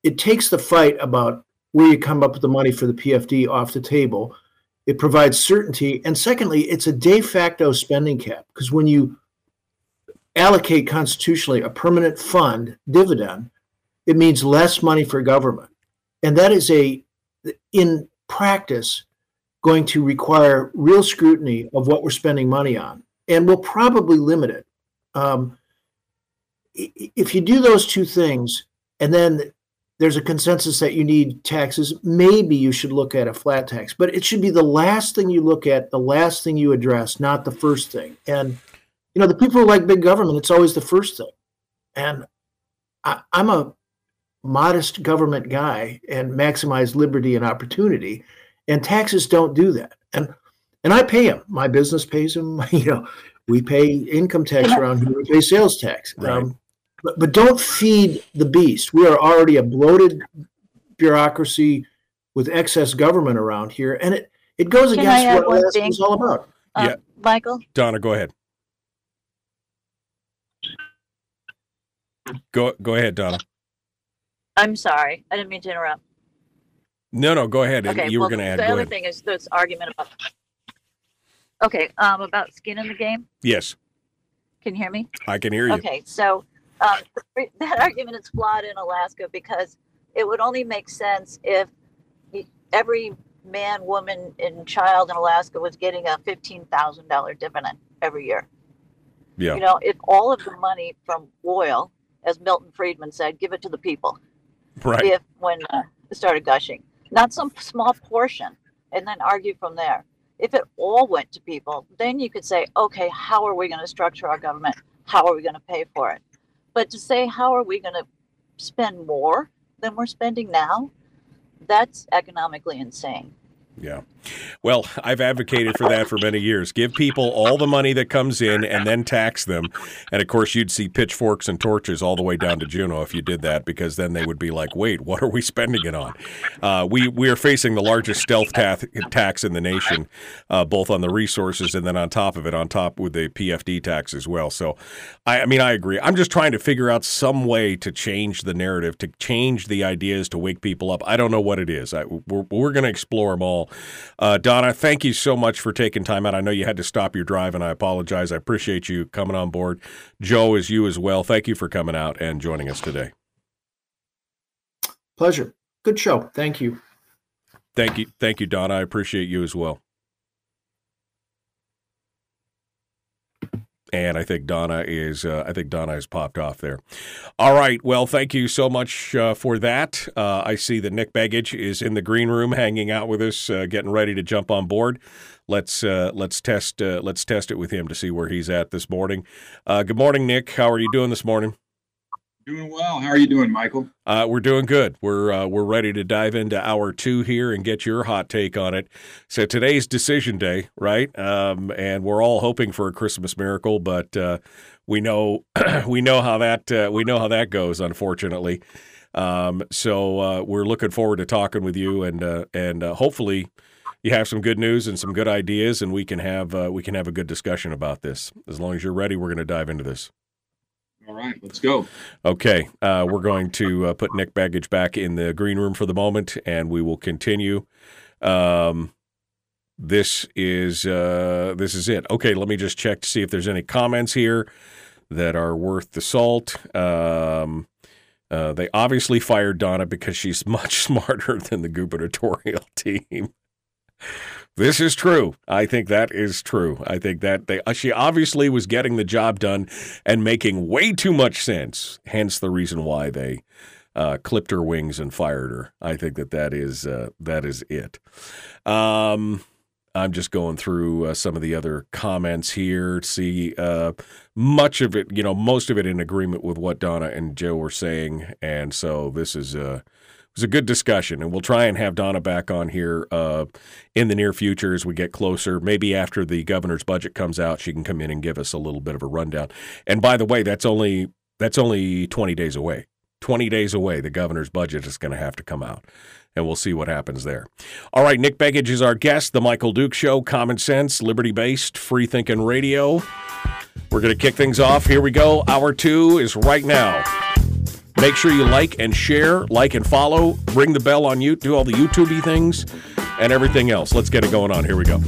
It takes the fight about where you come up with the money for the PFD off the table. It provides certainty. And secondly, it's a de facto spending cap, because when you allocate constitutionally a permanent fund dividend, it means less money for government. And that is, in practice, going to require real scrutiny of what we're spending money on. And we'll probably limit it. If you do those two things, and then there's a consensus that you need taxes, maybe you should look at a flat tax. But it should be the last thing you look at, the last thing you address, not the first thing. And, you know, the people who like big government, it's always the first thing. And I'm a modest government guy and maximize liberty and opportunity, and taxes don't do that. And I pay them. My business pays them. You know, we pay income tax around here. We pay sales tax. Right. But don't feed the beast. We are already a bloated bureaucracy with excess government around here, and it goes against what Alaska is all about. Yeah. Michael? Donna, go ahead. Go ahead, Donna. I'm sorry. I didn't mean to interrupt. No, go ahead. Okay, you were going to add. The other thing is this argument about about skin in the game. Yes. Can you hear me? I can hear you. Okay, so that argument is flawed in Alaska, because it would only make sense if every man, woman, and child in Alaska was getting a $15,000 dividend every year. Yeah. You know, if all of the money from oil, as Milton Friedman said, give it to the people. Right. When it started gushing, not some small portion, and then argue from there. If it all went to people, then you could say, okay, how are we going to structure our government? How are we going to pay for it? But to say, how are we going to spend more than we're spending now? That's economically insane. Yeah. Well, I've advocated for that for many years. Give people all the money that comes in and then tax them. And, of course, you'd see pitchforks and torches all the way down to Juneau if you did that, because then they would be like, wait, what are we spending it on? We are facing the largest stealth tax in the nation, both on the resources and then on top of it, on top with the PFD tax as well. So, I mean, I agree. I'm just trying to figure out some way to change the narrative, to change the ideas, to wake people up. I don't know what it is. We're going to explore them all. Donna, thank you so much for taking time out. I know you had to stop your drive, and I apologize. I appreciate you coming on board. Joe, as you as well, thank you for coming out and joining us today. Pleasure. Good show. Thank you. Thank you, Donna. I appreciate you as well. And I think Donna has popped off there. All right. Well, thank you so much for that. I see that Nick Begich is in the green room, hanging out with us, getting ready to jump on board. Let's test it with him to see where he's at this morning. Good morning, Nick. How are you doing this morning? Doing well. How are you doing, Michael? We're doing good. We're ready to dive into hour two here and get your hot take on it. So today's decision day, right? And we're all hoping for a Christmas miracle, but we know how that goes, unfortunately. So we're looking forward to talking with you, and hopefully you have some good news and some good ideas, and we can have a good discussion about this. As long as you're ready, we're going to dive into this. All right, let's go. Okay, we're going to put Nick Begich back in the green room for the moment, and we will continue. This is it. Okay, let me just check to see if there's any comments here that are worth the salt. They obviously fired Donna because she's much smarter than the gubernatorial team. This is true. I think that is true. I think that she obviously was getting the job done and making way too much sense, hence the reason why they clipped her wings and fired her. I think that is it. I'm just going through some of the other comments here to see much of it, most of it in agreement with what Donna and Joe were saying. And so this is was a good discussion, and we'll try and have Donna back on here in the near future as we get closer. Maybe after the governor's budget comes out, she can come in and give us a little bit of a rundown. And by the way, that's only 20 days away. 20 days away, the governor's budget is going to have to come out, and we'll see what happens there. All right, Nick Begich is our guest, The Michael Duke Show, Common Sense, liberty-based, free-thinking radio. We're going to kick things off. Here we go. Hour two is right now. Make sure you like and share, like and follow, ring the bell on you, do all the YouTube-y things and everything else. Let's get it going on. Here we go.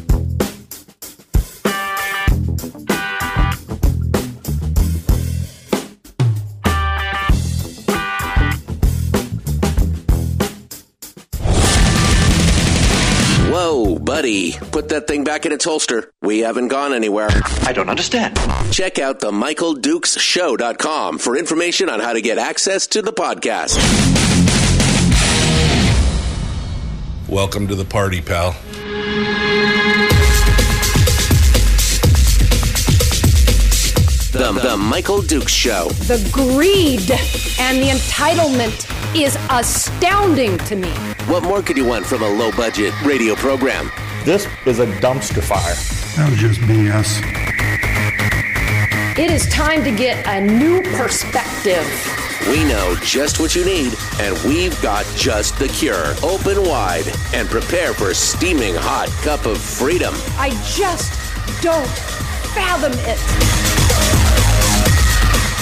Buddy, put that thing back in its holster. We haven't gone anywhere. I don't understand. Check out the MichaelDukesShow.com for information on how to get access to the podcast. Welcome to the party, pal. The Michael Duke Show. The greed and the entitlement is astounding to me. What more could you want from a low-budget radio program? This is a dumpster fire. That was just BS. It is time to get a new perspective. We know just what you need, and we've got just the cure. Open wide and prepare for a steaming hot cup of freedom. I just don't fathom it.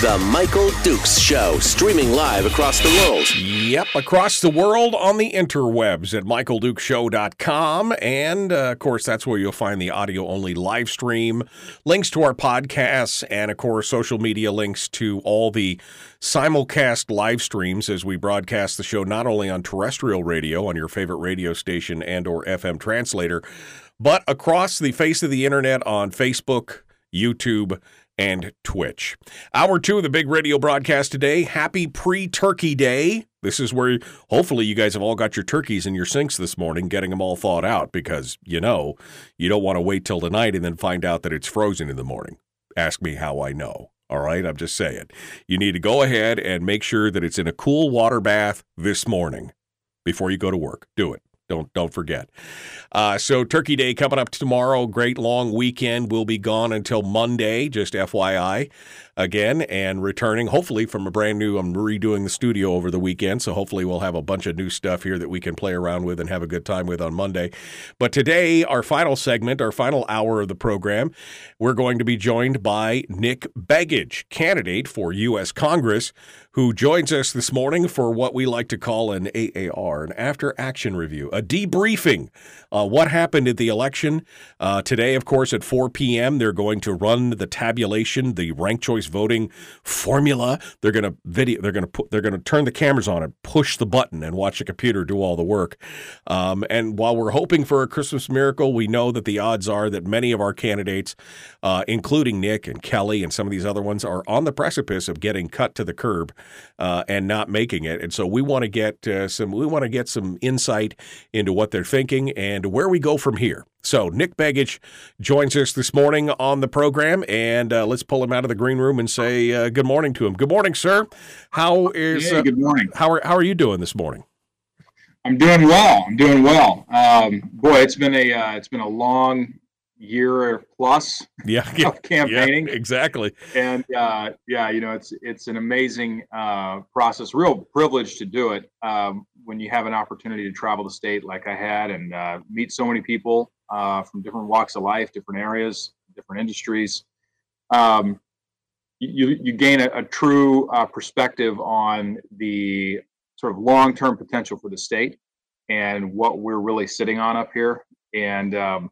The Michael Dukes Show, streaming live across the world. Yep, across the world on the interwebs at MichaelDukesShow.com. And, of course, that's where you'll find the audio-only live stream, links to our podcasts, and, of course, social media links to all the simulcast live streams as we broadcast the show not only on terrestrial radio, on your favorite radio station and or FM translator, but across the face of the internet on Facebook, YouTube, and Twitch. Hour two of the big radio broadcast today. Happy pre-turkey day. This is where hopefully you guys have all got your turkeys in your sinks this morning, getting them all thawed out because, you know, you don't want to wait till tonight and then find out that it's frozen in the morning. Ask me how I know. All right. I'm just saying you need to go ahead and make sure that it's in a cool water bath this morning before you go to work. Do it. Don't forget. So Turkey Day coming up tomorrow. Great long weekend. We'll be gone until Monday, just FYI, again, and returning hopefully from a brand new, I'm redoing the studio over the weekend, so hopefully we'll have a bunch of new stuff here that we can play around with and have a good time with on Monday. But today, our final segment, our final hour of the program, we're going to be joined by Nick Begich, candidate for U.S. Congress, who joins us this morning for what we like to call an AAR, an after-action review, a debriefing on what happened at the election. Today, of course, at 4 p.m., they're going to run the tabulation, the ranked choice voting formula. They're going to video. They're going to turn the cameras on and push the button and watch the computer do all the work. And while we're hoping for a Christmas miracle, we know that the odds are that many of our candidates, including Nick and Kelly and some of these other ones, are on the precipice of getting cut to the curb. And not making it, and so we want to get some insight into what they're thinking and where we go from here. So Nick Begich joins us this morning on the program, and let's pull him out of the green room and say good morning to him. Good morning, sir. How is? Hey, good morning. How are you doing this morning? I'm doing well. Boy, it's been a long year plus of campaigning. Yeah, exactly. And it's an amazing process, real privilege to do it when you have an opportunity to travel the state like I had and meet so many people from different walks of life, different areas, different industries. You gain a true perspective on the sort of long-term potential for the state and what we're really sitting on up here. And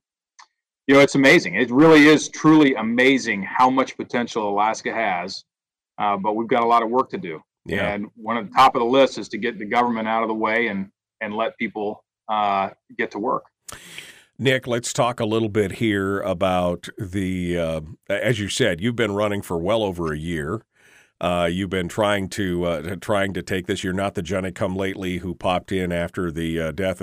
it's amazing. It really is truly amazing how much potential Alaska has, but we've got a lot of work to do. Yeah. And one of the top of the list is to get the government out of the way and let people get to work. Nick, let's talk a little bit here about the, as you said, you've been running for well over a year. You've been trying to take this. You're not the Johnny Come Lately who popped in after the death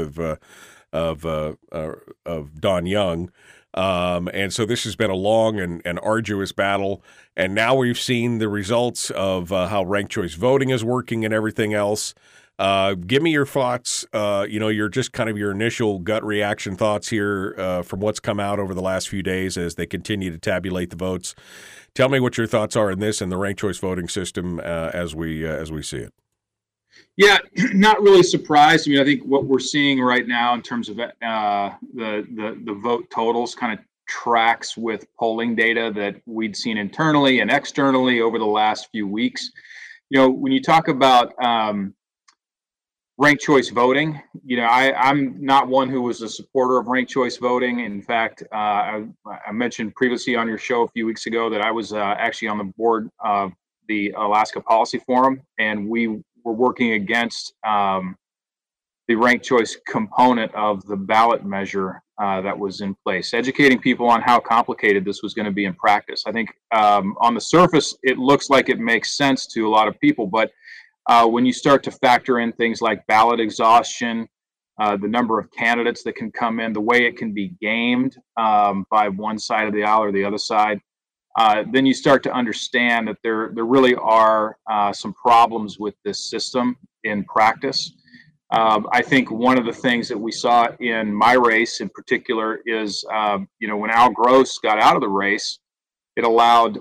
of Don Young. And so this has been a long and arduous battle, and now we've seen the results of how ranked choice voting is working and everything else. Give me your thoughts, your just kind of your initial gut reaction thoughts here from what's come out over the last few days as they continue to tabulate the votes. Tell me what your thoughts are in this and the ranked choice voting system as we see it. Yeah, not really surprised. I mean, I think what we're seeing right now in terms of the vote totals kind of tracks with polling data that we'd seen internally and externally over the last few weeks. You know, when you talk about ranked choice voting, you know, I'm not one who was a supporter of ranked choice voting. In fact, I mentioned previously on your show a few weeks ago that I was actually on the board of the Alaska Policy Forum, and we were working against the ranked choice component of the ballot measure that was in place, educating people on how complicated this was going to be in practice. I think on the surface, it looks like it makes sense to a lot of people, but when you start to factor in things like ballot exhaustion, the number of candidates that can come in, the way it can be gamed by one side of the aisle or the other side, then you start to understand that there really are some problems with this system in practice. I think one of the things that we saw in my race in particular is, when Al Gross got out of the race, it allowed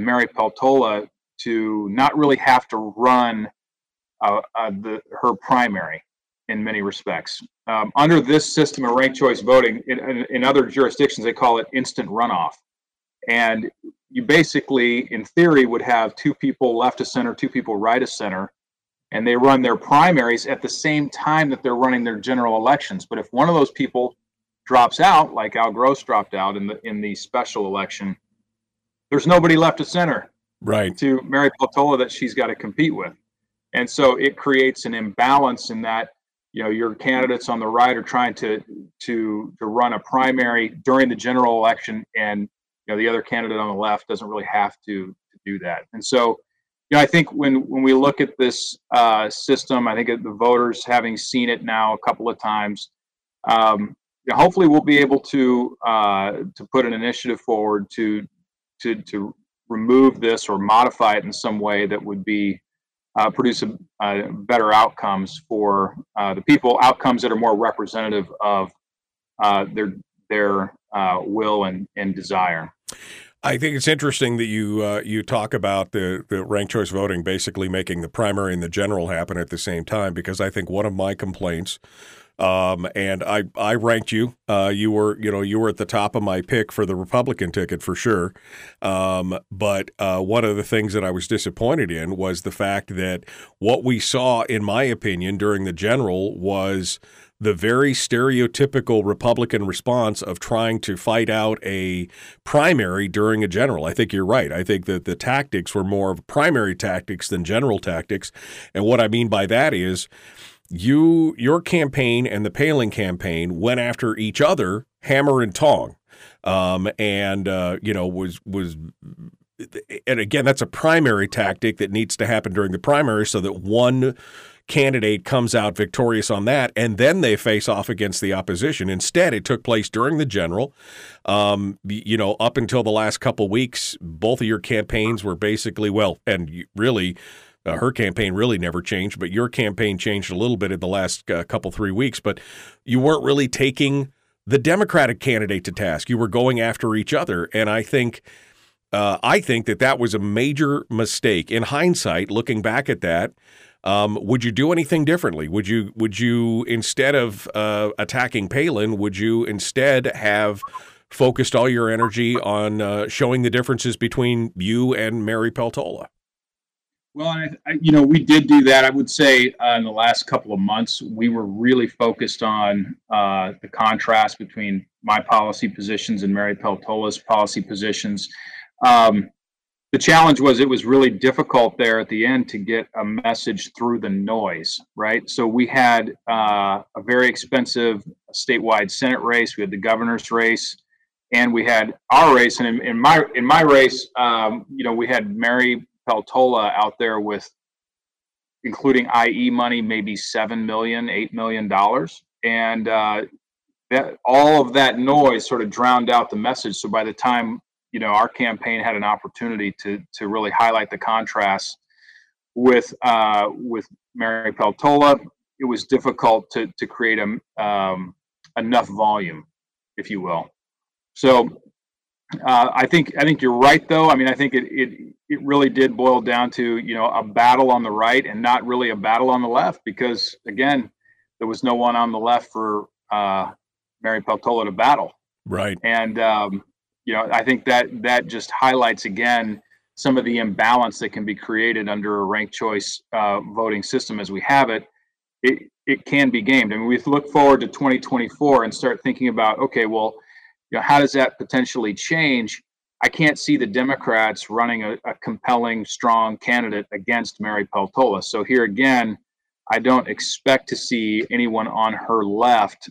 Mary Peltola to not really have to run her primary in many respects. Under this system of ranked choice voting, in other jurisdictions, they call it instant runoff. And you basically, in theory, would have two people left of center, two people right of center, and they run their primaries at the same time that they're running their general elections. But if one of those people drops out, like Al Gross dropped out in the special election, there's nobody left of center right to Mary Peltola that she's got to compete with. And so it creates an imbalance in that, you know, your candidates on the right are trying to run a primary during the general election, and you know, the other candidate on the left doesn't really have to do that. And so, you know, I think when we look at this system, I think the voters, having seen it now a couple of times, hopefully we'll be able to put an initiative forward to remove this or modify it in some way that would be produce better outcomes for the people, outcomes that are more representative of their will and desire. I think it's interesting that you talk about the ranked choice voting basically making the primary and the general happen at the same time, because I think one of my complaints, and I ranked you, you were at the top of my pick for the Republican ticket for sure. But one of the things that I was disappointed in was the fact that what we saw, in my opinion, during the general was the very stereotypical Republican response of trying to fight out a primary during a general. I think you're right. I think that the tactics were more of primary tactics than general tactics. And what I mean by that is your campaign and the Palin campaign went after each other, hammer and tong, and again, that's a primary tactic that needs to happen during the primary so that one candidate comes out victorious on that, and then they face off against the opposition. Instead, it took place during the general. Up until the last couple weeks, both of your campaigns were basically, her campaign really never changed, but your campaign changed a little bit in the last couple, 3 weeks, but you weren't really taking the Democratic candidate to task. You were going after each other, and I think that was a major mistake. In hindsight, looking back at that, would you do anything differently? Would you instead of attacking Palin, would you instead have focused all your energy on showing the differences between you and Mary Peltola? Well, I we did do that. I would say in the last couple of months, we were really focused on the contrast between my policy positions and Mary Peltola's policy positions. The challenge was it was really difficult there at the end to get a message through the noise, right? So we had a very expensive statewide Senate race, we had the governor's race, and we had our race. And in my race, we had Mary Peltola out there with, including IE money, maybe $7 million, $8 million. And that all of that noise sort of drowned out the message. So by the time our campaign had an opportunity to really highlight the contrast with Mary Peltola, it was difficult to create enough volume, if you will. So I think you're right, though. I mean, I think it really did boil down to, you know, a battle on the right and not really a battle on the left, because again, there was no one on the left for Mary Peltola to battle. Right. And you know, I think that just highlights again some of the imbalance that can be created under a ranked choice voting system as we have it. It can be gamed. I mean, we look forward to 2024 and start thinking about, okay, well, you know, how does that potentially change? I can't see the Democrats running a compelling, strong candidate against Mary Peltola. So here again, I don't expect to see anyone on her left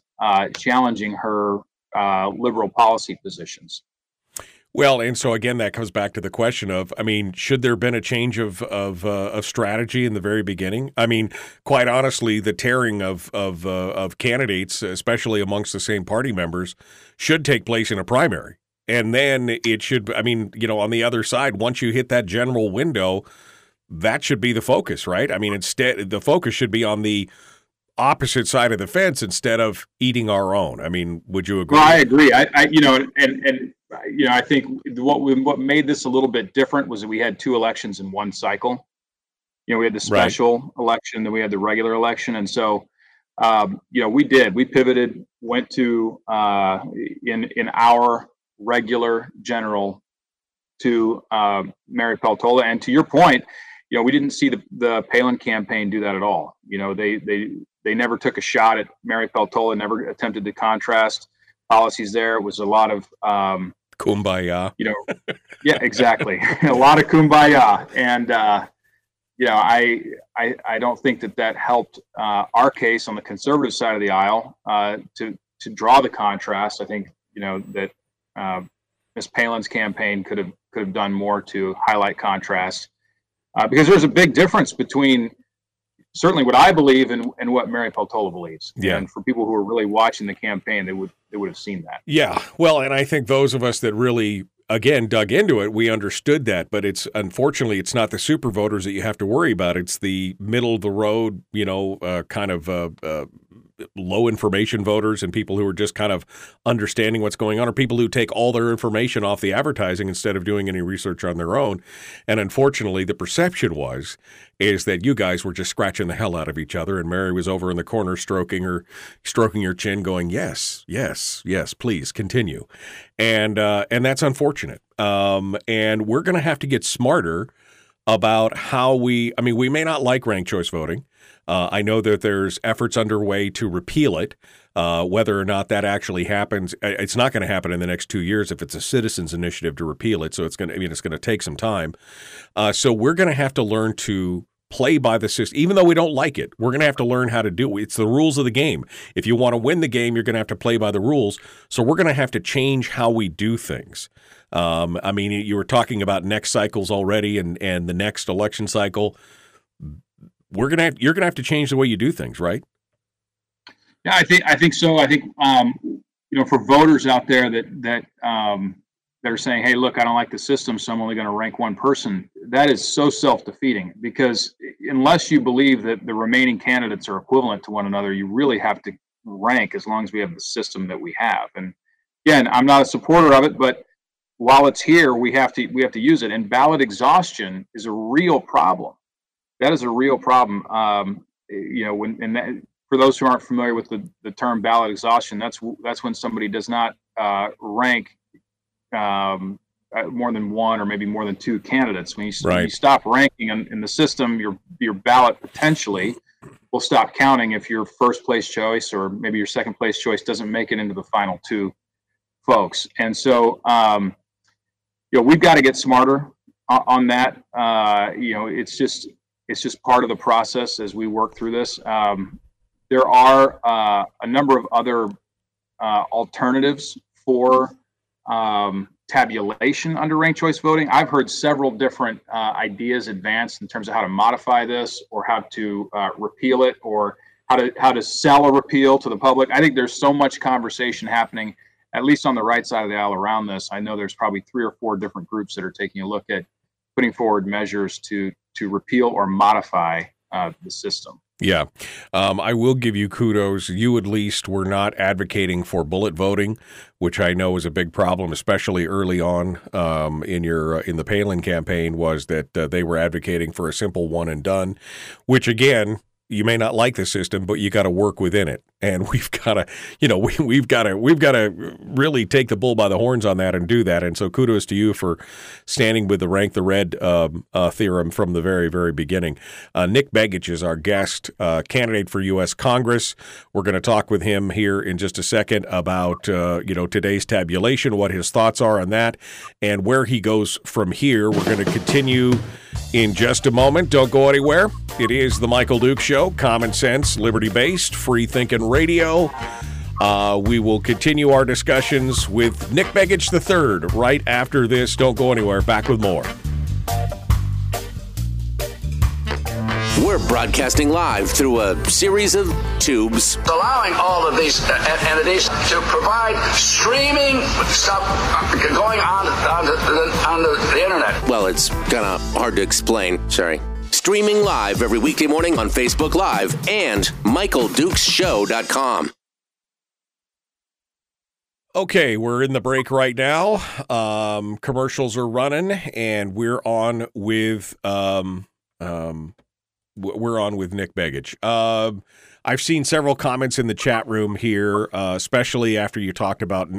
challenging her liberal policy positions. Well, and so again, that comes back to the question of, I mean, should there have been a change of strategy in the very beginning? I mean, quite honestly, the tearing of candidates, especially amongst the same party members, should take place in a primary. And then it should, I mean, you know, on the other side, once you hit that general window, that should be the focus, right? I mean, instead, the focus should be on the opposite side of the fence instead of eating our own. I mean, would you agree? Well, I agree. I you know, and you know, I think what made this a little bit different was that we had two elections in one cycle. You know, we had the special right. election, then we had the regular election, and so you know, we pivoted, went to in our regular general to Mary Peltola, and to your point, you know, we didn't see the Palin campaign do that at all. You know, they never took a shot at Mary Peltola, never attempted to contrast policies there. It was a lot of kumbaya. You know, yeah, exactly. A lot of kumbaya. And, you know, I don't think that helped our case on the conservative side of the aisle to draw the contrast. I think, you know, that Ms. Palin's campaign could have done more to highlight contrast because there's a big difference between certainly what I believe and what Mary Peltola believes. Yeah. And for people who are really watching the campaign, they would have seen that. Yeah. Well, and I think those of us that really, again, dug into it, we understood that. But it's unfortunately, it's not the super voters that you have to worry about. It's the middle of the road, you know, kind of low information voters and people who are just kind of understanding what's going on, or people who take all their information off the advertising instead of doing any research on their own. And unfortunately, the perception is that you guys were just scratching the hell out of each other, and Mary was over in the corner stroking her chin going, yes, yes, yes, please continue. And that's unfortunate. And we're going to have to get smarter about how we may not like ranked choice voting. I know that there's efforts underway to repeal it. Whether or not that actually happens, it's not going to happen in the next 2 years if it's a citizens' initiative to repeal it. So it's going to take some time. So we're going to have to learn to play by the system, even though we don't like it. We're going to have to learn how to do it. It's the rules of the game. If you want to win the game, you're going to have to play by the rules. So we're going to have to change how we do things. I mean, you were talking about next cycles already and the next election cycle. You're going to have to change the way you do things, right? Yeah, I think so. I think you know, for voters out there that are saying, "Hey, look, I don't like the system, so I'm only going to rank one person." That is so self-defeating, because unless you believe that the remaining candidates are equivalent to one another, you really have to rank as long as we have the system that we have. And again, I'm not a supporter of it, but while it's here, we have to use it. And ballot exhaustion is a real problem. That is a real problem. You know, for those who aren't familiar with the term ballot exhaustion, that's when somebody does not rank more than one or maybe more than two candidates. When you stop ranking in the system, your ballot potentially will stop counting if your first place choice or maybe your second place choice doesn't make it into the final two folks. And so, you know, we've got to get smarter on that. You know, it's just part of the process as we work through this. There are a number of other alternatives for tabulation under ranked choice voting. I've heard several different ideas advanced in terms of how to modify this, or how to repeal it, or how to sell a repeal to the public. I think there's so much conversation happening, at least on the right side of the aisle, around this. I know there's probably 3 or 4 different groups that are taking a look at putting forward measures to repeal or modify the system. Yeah. I will give you kudos. You at least were not advocating for bullet voting, which I know is a big problem, especially early on in the Palin campaign, was that they were advocating for a simple one and done, which, again, you may not like the system, but you got to work within it. And we've got to, you know, we've got to really take the bull by the horns on that and do that. And so kudos to you for standing with the rank the red theorem from the very, very beginning. Nick Begich is our guest, candidate for U.S. Congress. We're going to talk with him here in just a second about, today's tabulation, what his thoughts are on that and where he goes from here. We're going to continue in just a moment. Don't go anywhere. It is the Michael Duke Show, common sense, liberty-based, free-thinking radio. We will continue our discussions with Nick Begich III right after this. Don't go anywhere. Back with more. We're broadcasting live through a series of tubes, allowing all of these entities to provide streaming stuff going on the internet. Well, it's kind of hard to explain. Sorry. Streaming live every weekday morning on Facebook Live and MichaelDukesShow.com. Okay, we're in the break right now. Commercials are running, and we're on with Nick Begich. I've seen several comments in the chat room here, especially after you talked about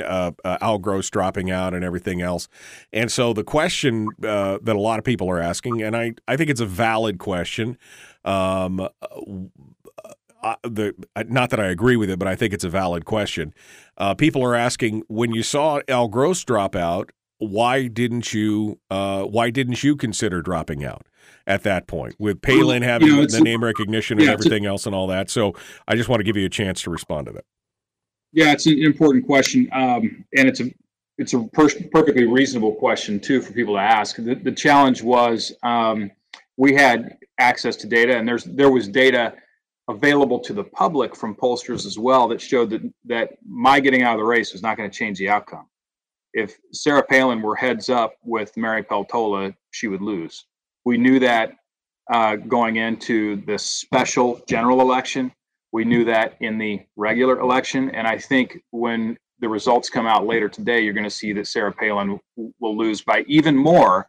Al Gross dropping out and everything else. And so the question that a lot of people are asking, and I think it's a valid question, not that I agree with it, but I think it's a valid question. People are asking, when you saw Al Gross drop out, why didn't you consider dropping out at that point, with Palin having the name recognition and everything else and all that? So I just want to give you a chance to respond to that. Yeah, it's an important question. And it's a perfectly reasonable question, too, for people to ask. The challenge was we had access to data, and there was data available to the public from pollsters as well that showed that my getting out of the race was not going to change the outcome. If Sarah Palin were heads up with Mary Peltola, she would lose. We knew that going into the special general election. We knew that in the regular election. And I think when the results come out later today, you're going to see that Sarah Palin will lose by even more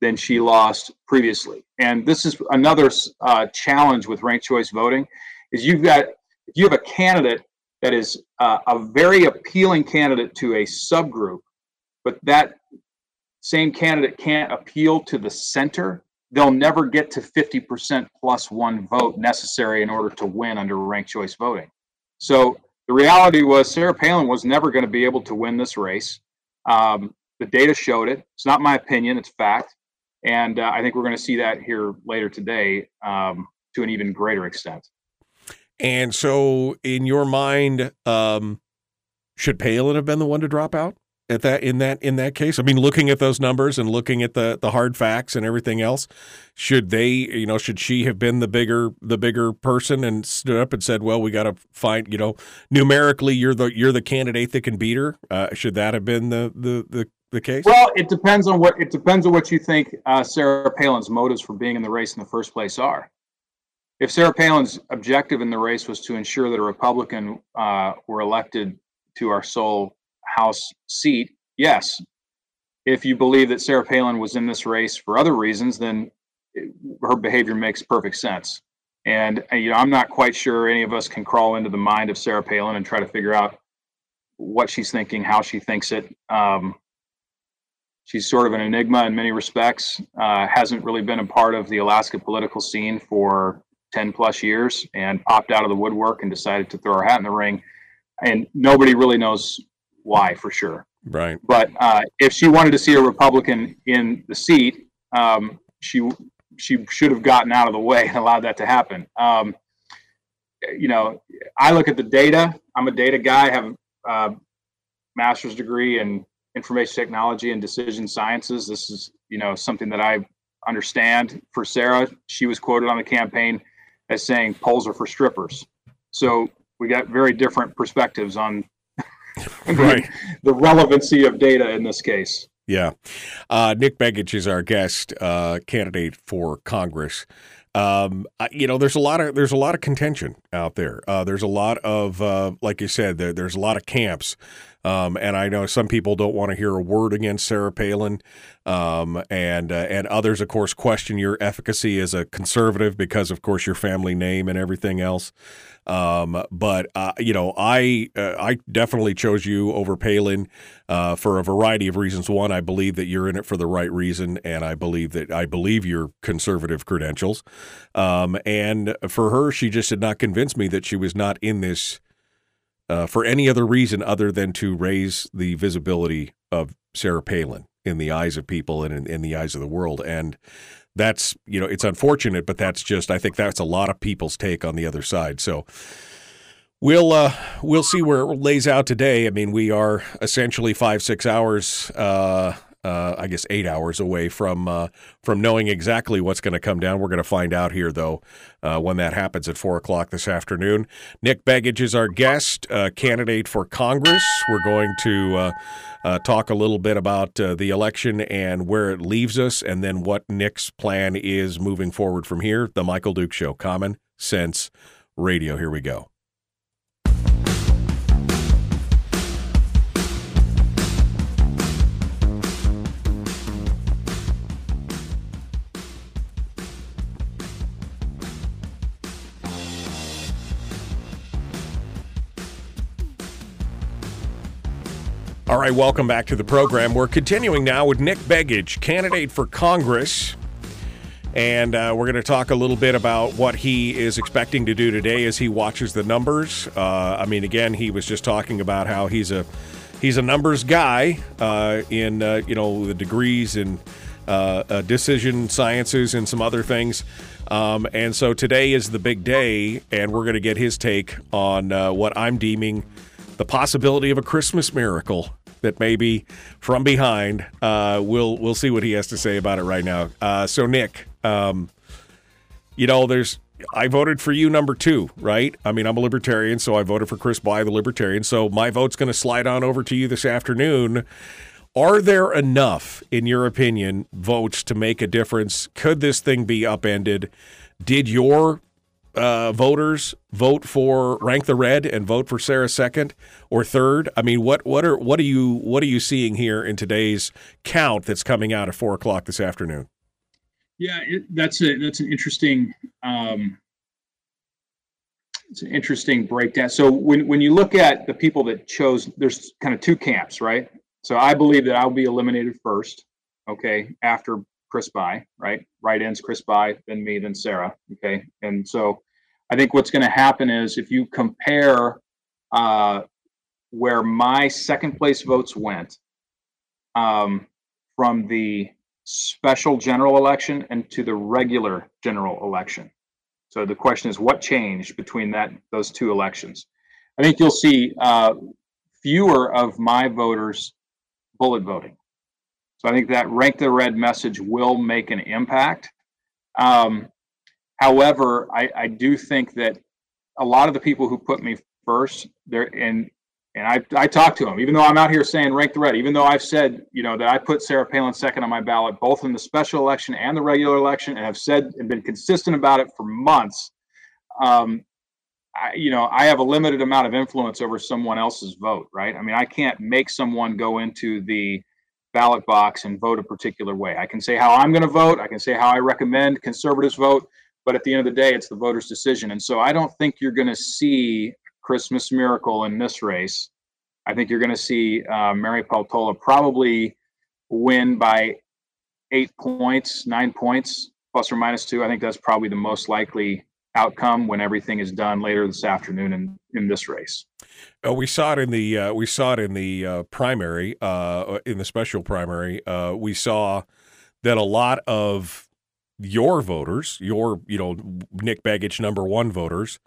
than she lost previously. And this is another challenge with ranked choice voting, is if you have a candidate that is a very appealing candidate to a subgroup, but that same candidate can't appeal to the center, they'll never get to 50% plus one vote necessary in order to win under ranked choice voting. So the reality was Sarah Palin was never going to be able to win this race. The data showed it. It's not my opinion, it's fact. And I think we're going to see that here later today to an even greater extent. And so in your mind, should Palin have been the one to drop out at that, in that case? I mean, looking at those numbers and looking at the hard facts and everything else, should she have been the bigger person and stood up and said, well, we got to find, numerically you're the candidate that can beat her? Should that have been the case? Well, it depends on what you think Sarah Palin's motives for being in the race in the first place are. If Sarah Palin's objective in the race was to ensure that a Republican were elected to our sole House seat, yes. If you believe that Sarah Palin was in this race for other reasons, then her behavior makes perfect sense. And I'm not quite sure any of us can crawl into the mind of Sarah Palin and try to figure out what she's thinking, how she thinks it. She's sort of an enigma in many respects, hasn't really been a part of the Alaska political scene for 10 plus years, and popped out of the woodwork and decided to throw her hat in the ring. And nobody really knows why for sure, right? But if she wanted to see a Republican in the seat, she should have gotten out of the way and allowed that to happen. I look at the data. I'm a data guy. I have a master's degree in information technology and decision sciences. This is something that I understand. For Sarah, she was quoted on the campaign as saying polls are for strippers. So we got very different perspectives on right. The relevancy of data in this case. Yeah. Nick Begich is our guest, candidate for Congress. You know, there's a lot of contention out there. There's a lot of, like you said, there's a lot of camps. And I know some people don't want to hear a word against Sarah Palin, and others, of course, question your efficacy as a conservative because, of course, your family name and everything else. I definitely chose you over Palin for a variety of reasons. One, I believe that you're in it for the right reason, and I believe your conservative credentials. And for her, she just did not convince me that she was not in this for any other reason other than to raise the visibility of Sarah Palin in the eyes of people and in the eyes of the world. And that's, you know, it's unfortunate, but that's just, I think that's a lot of people's take on the other side. So we'll see where it lays out today. I mean, we are essentially 5-6 hours, 8 hours away from knowing exactly what's going to come down. We're going to find out here, though, when that happens at 4 o'clock this afternoon. Nick Begich is our guest, candidate for Congress. We're going to talk a little bit about the election and where it leaves us, and then what Nick's plan is moving forward from here. The Michael Duke Show, Common Sense Radio. Here we go. All right, welcome back to the program. We're continuing now with Nick Begich, candidate for Congress. And we're going to talk a little bit about what he is expecting to do today as he watches the numbers. I mean, again, he was just talking about how he's a numbers guy in the degrees in decision sciences and some other things. And so today is the big day, and we're going to get his take on what I'm deeming the possibility of a Christmas miracle that maybe from behind. We'll see what he has to say about it right now. So Nick, I voted for you number 2, right? I mean, I'm a libertarian, so I voted for Chris Bly, the libertarian. So my vote's going to slide on over to you this afternoon. Are there enough, in your opinion, votes to make a difference? Could this thing be upended? Did your voters vote for Rank the Red and vote for Sarah second or third? I mean, what are you seeing here in today's count that's coming out at 4 o'clock this afternoon? Yeah, that's an interesting it's an interesting breakdown. So when you look at the people that chose, there's kind of two camps, right? So I believe that I'll be eliminated first, okay, after Chris Bly, right? Write-ins, Chris Bly, then me, then Sarah, okay? And so I think what's going to happen is if you compare where my second place votes went from the special general election and to the regular general election. So the question is, what changed between those two elections? I think you'll see fewer of my voters bullet voting. So I think that Rank the Red message will make an impact. However, I do think that a lot of the people who put me first, I talked to them, even though I'm out here saying Rank the Red, even though I've said, you know, that I put Sarah Palin second on my ballot, both in the special election and the regular election, and have said and been consistent about it for months. I have a limited amount of influence over someone else's vote, right? I mean, I can't make someone go into the ballot box and vote a particular way. I can say how I'm going to vote. I can say how I recommend conservatives vote. But at the end of the day, it's the voter's decision. And so I don't think you're going to see Christmas miracle in this race. I think you're going to see Mary Peltola probably win by 8 points, 9 points, plus or minus 2. I think that's probably the most likely outcome when everything is done later this afternoon in this race. We saw it in the primary, in the special primary. We saw that a lot of your voters, Nick Begich number 1 voters,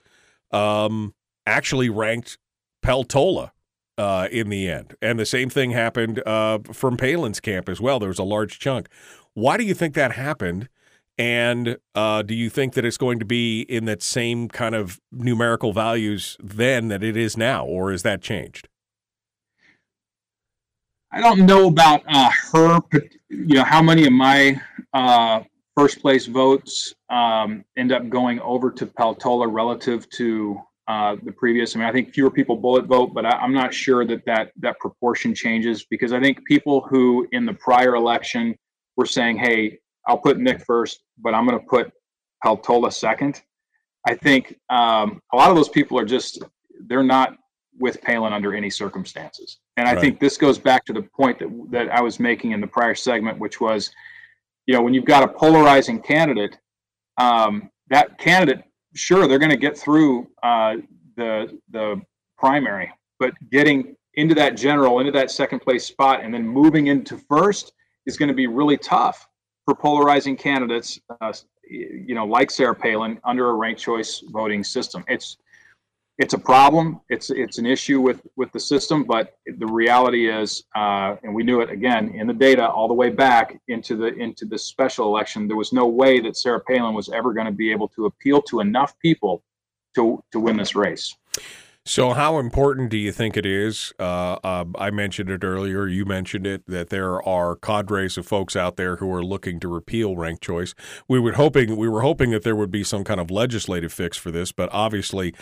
actually ranked Peltola in the end, and the same thing happened from Palin's camp as well. There was a large chunk. Why do you think that happened? And do you think that it's going to be in that same kind of numerical values then that it is now, or is that changed? I don't know about her, how many of my first place votes end up going over to Peltola relative to the previous. I mean, I think fewer people bullet vote, but I'm not sure that, that proportion changes, because I think people who in the prior election were saying, hey, I'll put Nick first, but I'm going to put Peltola second. I think a lot of those people are just, they're not with Palin under any circumstances. And I think this goes back to the point that, I was making in the prior segment, which was, you know, when you've got a polarizing candidate, that candidate, sure, they're going to get through the primary, but getting into that general, into that second place spot, and then moving into first is going to be really tough for polarizing candidates, you know, like Sarah Palin, under a ranked choice voting system. It's a problem. It's an issue with the system, but the reality is, and we knew it again in the data all the way back into the special election. There was no way that Sarah Palin was ever going to be able to appeal to enough people to win this race. So how important do you think it is? I mentioned it earlier. You mentioned it, that there are cadres of folks out there who are looking to repeal ranked choice. We were hoping that there would be some kind of legislative fix for this, but obviously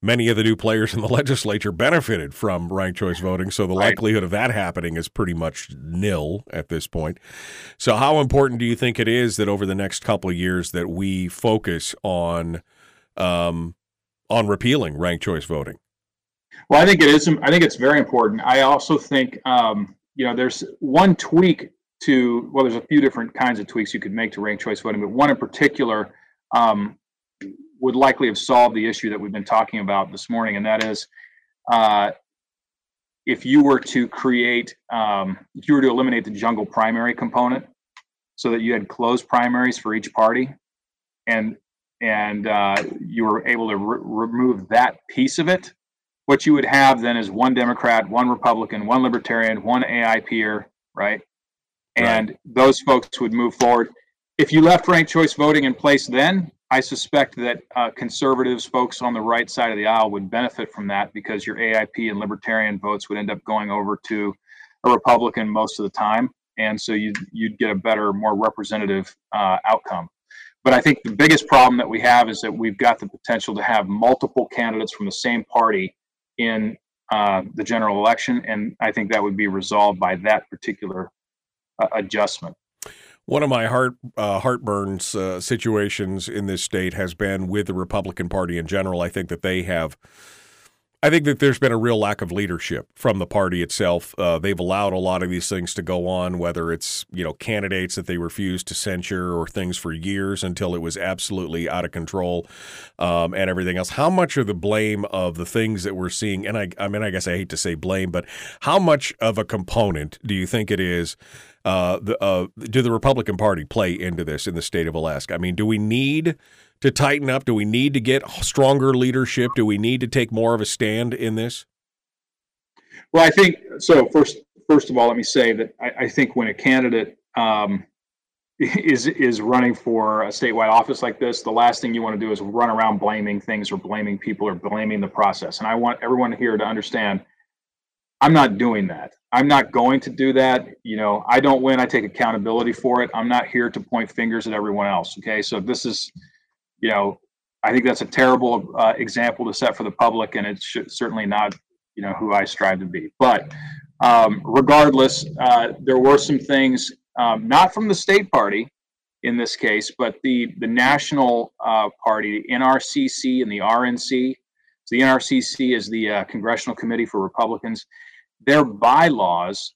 many of the new players in the legislature benefited from ranked choice voting, so the likelihood of that happening is pretty much nil at this point. So how important do you think it is that over the next couple of years that we focus on repealing ranked choice voting? Well, I think it is. I think it's very important. I also think, you know, there's one tweak to, well, there's a few different kinds of tweaks you could make to ranked choice voting, but one in particular would likely have solved the issue that we've been talking about this morning. And that is, if you were to create, if you were to eliminate the jungle primary component so that you had closed primaries for each party, and you were able to remove that piece of it, what you would have then is one Democrat, one Republican, one Libertarian, one AIPer, right? And those folks would move forward. If you left ranked choice voting in place then, I suspect that conservatives, folks on the right side of the aisle, would benefit from that, because your AIP and Libertarian votes would end up going over to a Republican most of the time. And so you'd get a better, more representative outcome. But I think the biggest problem that we have is that we've got the potential to have multiple candidates from the same party in the general election. And I think that would be resolved by that particular adjustment. One of my heartburns situations in this state has been with the Republican Party in general. I think that they have, I think that there's been a real lack of leadership from the party itself. They've allowed a lot of these things to go on, whether it's, you know, candidates that they refused to censure or things for years until it was absolutely out of control and everything else. How much of the blame of the things that we're seeing, and I mean, I guess I hate to say blame, but how much of a component do you think it is? Do the Republican Party play into this in the state of Alaska? I mean, do we need to tighten up? Do we need to get stronger leadership? Do we need to take more of a stand in this? Well, I think so. First of all, let me say that I think when a candidate is running for a statewide office like this, the last thing you want to do is run around blaming things or blaming people or blaming the process. And I want everyone here to understand, I'm not doing that. I'm not going to do that. You know, I don't win, I take accountability for it. I'm not here to point fingers at everyone else. Okay. So this is, you know, I think that's a terrible example to set for the public, and it's certainly not, you know, who I strive to be. But regardless, there were some things, not from the state party in this case, but the national party, the NRCC and the RNC. So the NRCC is the Congressional Committee for Republicans. Their bylaws,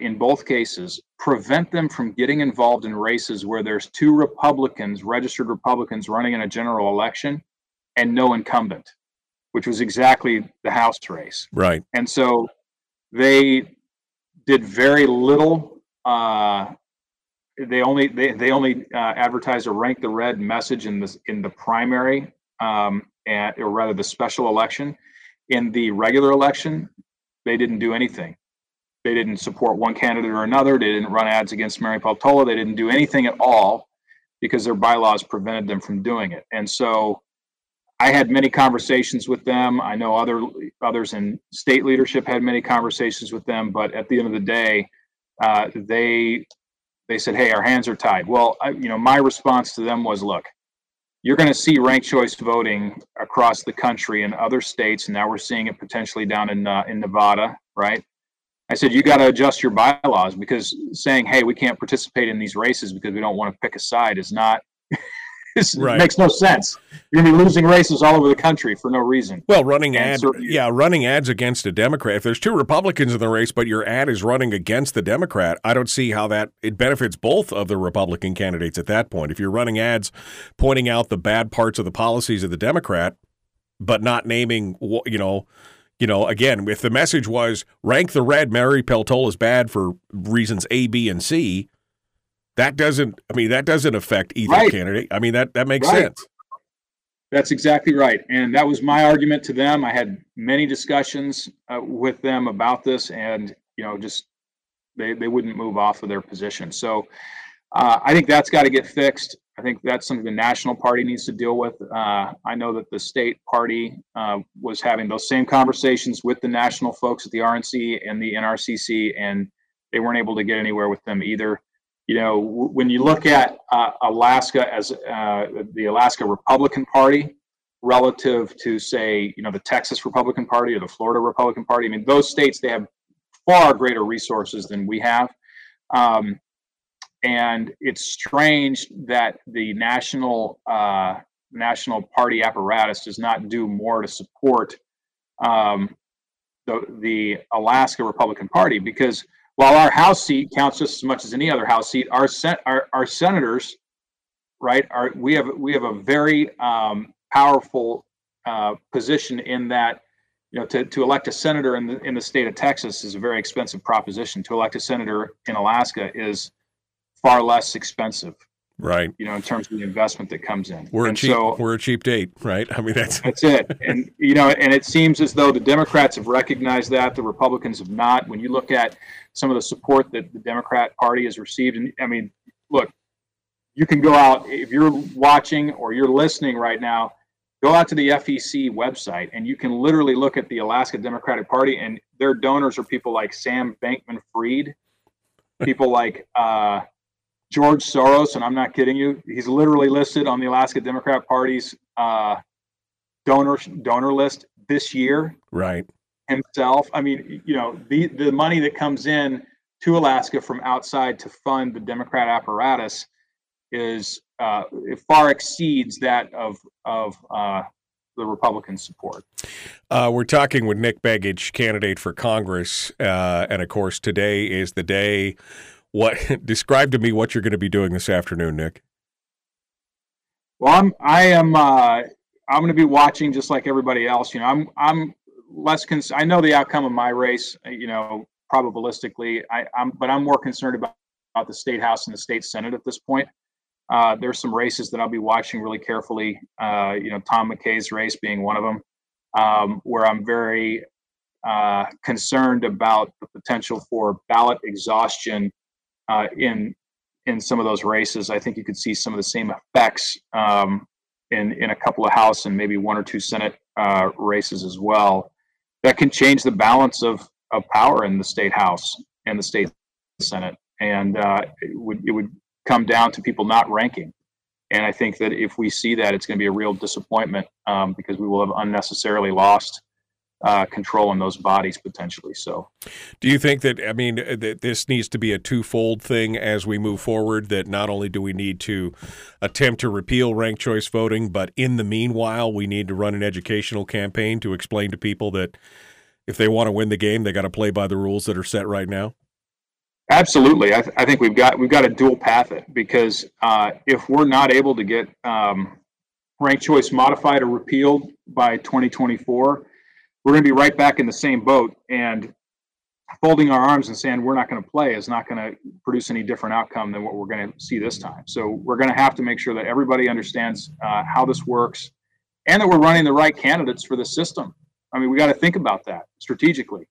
in both cases, prevent them from getting involved in races where there's two Republicans, registered Republicans, running in a general election and no incumbent, which was exactly the House race. Right. And so they did very little. They only advertised a rank the red message in the primary. Or rather the special election. In the regular election, they didn't do anything. They didn't support one candidate or another. They didn't run ads against Mary Peltola. They didn't do anything at all because their bylaws prevented them from doing it. And so I had many conversations with them. I know others in state leadership had many conversations with them, but at the end of the day, they They said, hey, our hands are tied. Well, my response to them was, look, you're going to see ranked choice voting across the country in other states. And now we're seeing it potentially down in Nevada, right? I said, you got to adjust your bylaws, because saying, hey, we can't participate in these races because we don't want to pick a side is not It makes no sense. You're going to be losing races all over the country for no reason. Well, running ads against a Democrat. If there's two Republicans in the race, but your ad is running against the Democrat, I don't see how that it benefits both of the Republican candidates at that point. If you're running ads pointing out the bad parts of the policies of the Democrat, but not naming, again, if the message was rank the red, Mary Peltola is bad for reasons A, B, and C. That doesn't affect either candidate. I mean, that makes sense. That's exactly right. And that was my argument to them. I had many discussions with them about this, and, they wouldn't move off of their position. So I think that's got to get fixed. I think that's something the national party needs to deal with. I know that the state party was having those same conversations with the national folks at the RNC and the NRCC, and they weren't able to get anywhere with them either. When you look at Alaska as the Alaska Republican Party relative to, say, the Texas Republican Party or the Florida Republican Party, I mean, those states, they have far greater resources than we have. And it's strange that the national party apparatus does not do more to support the Alaska Republican Party, because while our House seat counts just as much as any other House seat, our senators, we have a very powerful position in that, to elect a senator in the state of Texas is a very expensive proposition. To elect a senator in Alaska is far less expensive. Right. In terms of the investment that comes in. We're a cheap date, right? I mean, that's it. And, and it seems as though the Democrats have recognized that, the Republicans have not. When you look at some of the support that the Democrat Party has received, and I mean, look, you can go out, if you're watching or you're listening right now, go out to the FEC website and you can literally look at the Alaska Democratic Party, and their donors are people like Sam Bankman-Fried, people like, George Soros, and I'm not kidding you, he's literally listed on the Alaska Democrat Party's donor list this year. Right. Himself. I mean, the money that comes in to Alaska from outside to fund the Democrat apparatus is it far exceeds that of the Republican support. We're talking with Nick Begich, candidate for Congress, and of course today is the day. Describe to me what you're going to be doing this afternoon, Nick. Well, I'm going to be watching just like everybody else. I'm less concerned. I know the outcome of my race, probabilistically. I'm more concerned about the State House and the State Senate at this point. There's some races that I'll be watching really carefully. Tom McKay's race being one of them, where I'm very concerned about the potential for ballot exhaustion. In some of those races, I think you could see some of the same effects in a couple of House and maybe one or two Senate races as well. That can change the balance of power in the State House and the State Senate, and it would come down to people not ranking. And I think that if we see that, it's going to be a real disappointment because we will have unnecessarily lost control in those bodies potentially. So do you think that, that this needs to be a twofold thing as we move forward, that not only do we need to attempt to repeal ranked choice voting, but in the meanwhile, we need to run an educational campaign to explain to people that if they want to win the game, they got to play by the rules that are set right now? Absolutely. I think we've got to dual path it, because if we're not able to get ranked choice modified or repealed by 2024, we're going to be right back in the same boat, and folding our arms and saying we're not going to play is not going to produce any different outcome than what we're going to see this time. So we're going to have to make sure that everybody understands how this works, and that we're running the right candidates for the system. I mean, we got to think about that strategically.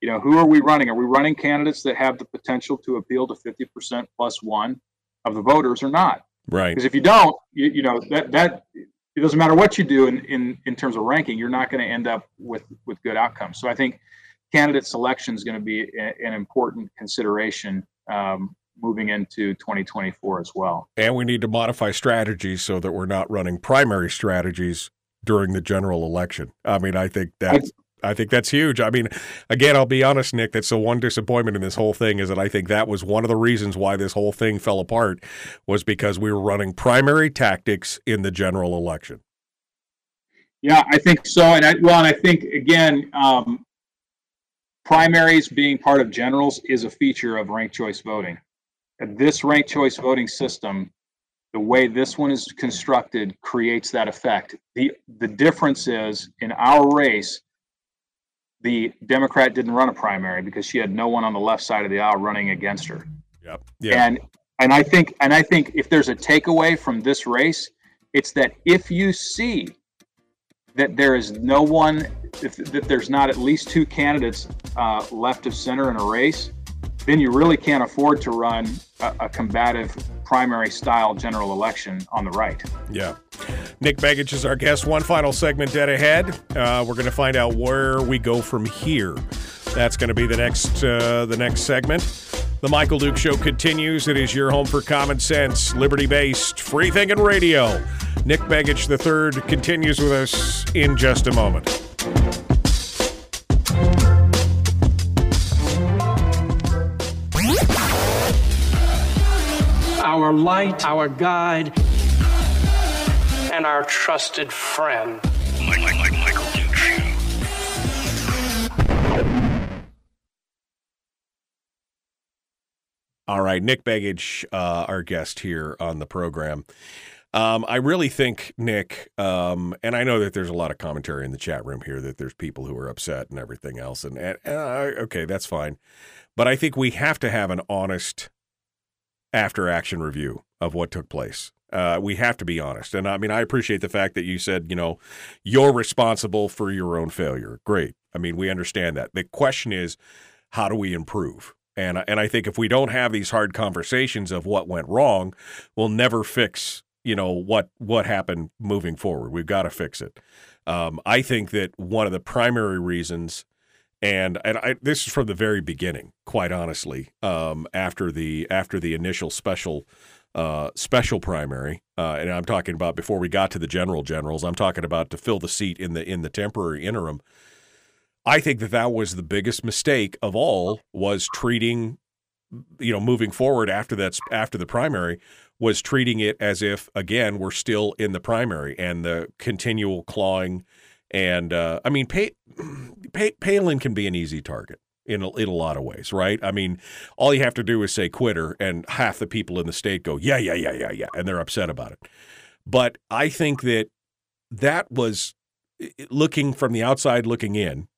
Who are we running? Are we running candidates that have the potential to appeal to 50% plus one of the voters or not? Right. Because if you don't, that it doesn't matter what you do in terms of ranking, you're not going to end up with good outcomes. So I think candidate selection is going to be an important consideration moving into 2024 as well. And we need to modify strategies so that we're not running primary strategies during the general election. I mean, I think that's huge. I mean, again, I'll be honest, Nick, that's the one disappointment in this whole thing is that I think that was one of the reasons why this whole thing fell apart was because we were running primary tactics in the general election. Yeah, I think so. And I think, again, primaries being part of generals is a feature of ranked choice voting. This ranked choice voting system, the way this one is constructed, creates that effect. The difference is in our race, the Democrat didn't run a primary because she had no one on the left side of the aisle running against her. Yep. Yeah. And I think if there's a takeaway from this race, it's that if you see that there is no one, that there's not at least two candidates left of center in a race, then you really can't afford to run a combative primary style general election on the right. Yeah. Nick Begich is our guest. One final segment dead ahead. We're going to find out where we go from here. That's going to be the next segment. The Michael Duke Show continues. It is your home for common sense, liberty-based, free-thinking radio. Nick Begich III continues with us in just a moment. Our light, our guide, and our trusted friend. Michael Duke Show. All right, Nick Begich, our guest here on the program. I really think, Nick, and I know that there's a lot of commentary in the chat room here that there's people who are upset and everything else, and okay, that's fine. But I think we have to have an honest after-action review of what took place. We have to be honest. And, I mean, I appreciate the fact that you said, you know, you're responsible for your own failure. Great. I mean, we understand that. The question is, how do we improve? And I think if we don't have these hard conversations of what went wrong, we'll never fix you know, what happened moving forward. We've got to fix it. I think that one of the primary reasons, and I, this is from the very beginning, quite honestly, after the initial special primary, and I'm talking about before we got to the generals, I'm talking about to fill the seat in the temporary interim. I think that was the biggest mistake of all was treating, you know, moving forward after the primary, was treating it as if, again, we're still in the primary and the continual clawing. And, I mean, Palin can be an easy target in a lot of ways, right? I mean, all you have to do is say quitter, and half the people in the state go, yeah, and they're upset about it. But I think that was, looking from the outside looking in,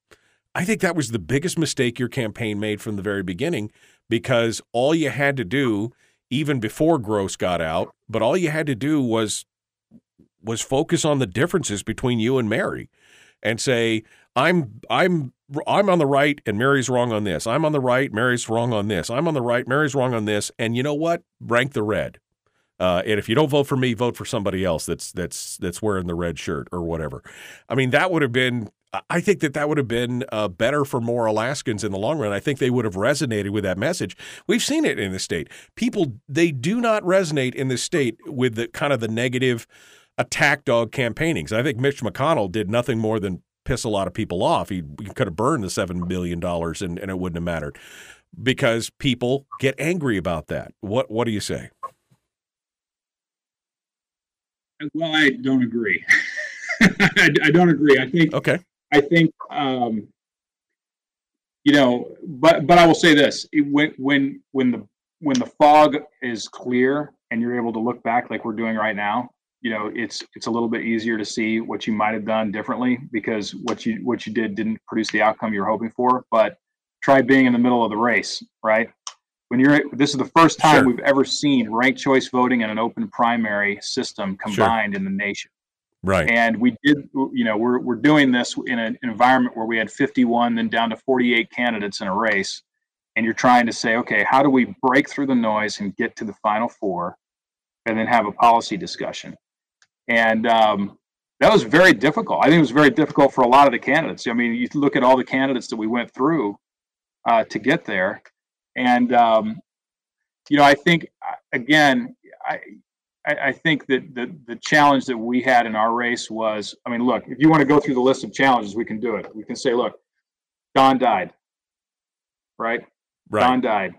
I think that was the biggest mistake your campaign made from the very beginning, because all you had to do even before Gross got out, but all you had to do was focus on the differences between you and Mary and say, I'm on the right and Mary's wrong on this. I'm on the right, Mary's wrong on this. I'm on the right, Mary's wrong on this. And you know what? Rank the red. And if you don't vote for me, vote for somebody else that's wearing the red shirt or whatever. I mean, I think that would have been better for more Alaskans in the long run. I think they would have resonated with that message. We've seen it in the state. People, they do not resonate in this state with the kind of the negative attack dog campaignings. I think Mitch McConnell did nothing more than piss a lot of people off. He could have burned the $7 billion and it wouldn't have mattered because people get angry about that. What do you say? Well, I don't agree. I don't agree. I think. Okay. I think, you know, but I will say this: when the fog is clear and you're able to look back, like we're doing right now, you know, it's a little bit easier to see what you might have done differently because what you did didn't produce the outcome you were hoping for. But try being in the middle of the race, right? This is the first time Sure. We've ever seen ranked choice voting and an open primary system combined Sure. In the nation. Right. And we did, you know, we're doing this in an environment where we had 51, then down to 48 candidates in a race. And you're trying to say, okay, how do we break through the noise and get to the final four and then have a policy discussion? And that was very difficult. I think it was very difficult for a lot of the candidates. I mean, you look at all the candidates that we went through to get there. And you know, I think, again, I think that the challenge that we had in our race was, I mean, look, if you want to go through the list of challenges, we can do it. We can say, look, Don died, right? Don died,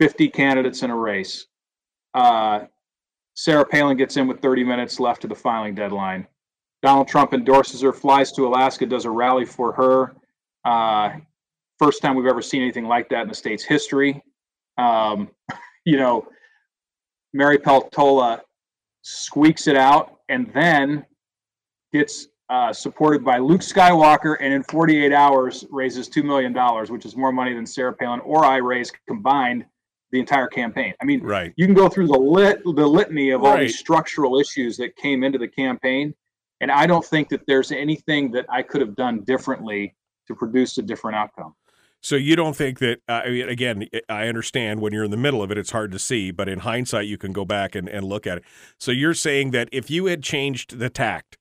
50 candidates in a race. Sarah Palin gets in with 30 minutes left to the filing deadline. Donald Trump endorses her, flies to Alaska, does a rally for her. First time we've ever seen anything like that in the state's history. You know, Mary Peltola squeaks it out and then gets supported by Luke Skywalker, and in 48 hours raises $2 million, which is more money than Sarah Palin or I raised combined the entire campaign. I mean, you can go through the litany of all these structural issues that came into the campaign. And I don't think that there's anything that I could have done differently to produce a different outcome. So you don't think that, I mean, again, I understand when you're in the middle of it, it's hard to see, but in hindsight, you can go back and look at it. So you're saying that if you had changed the tact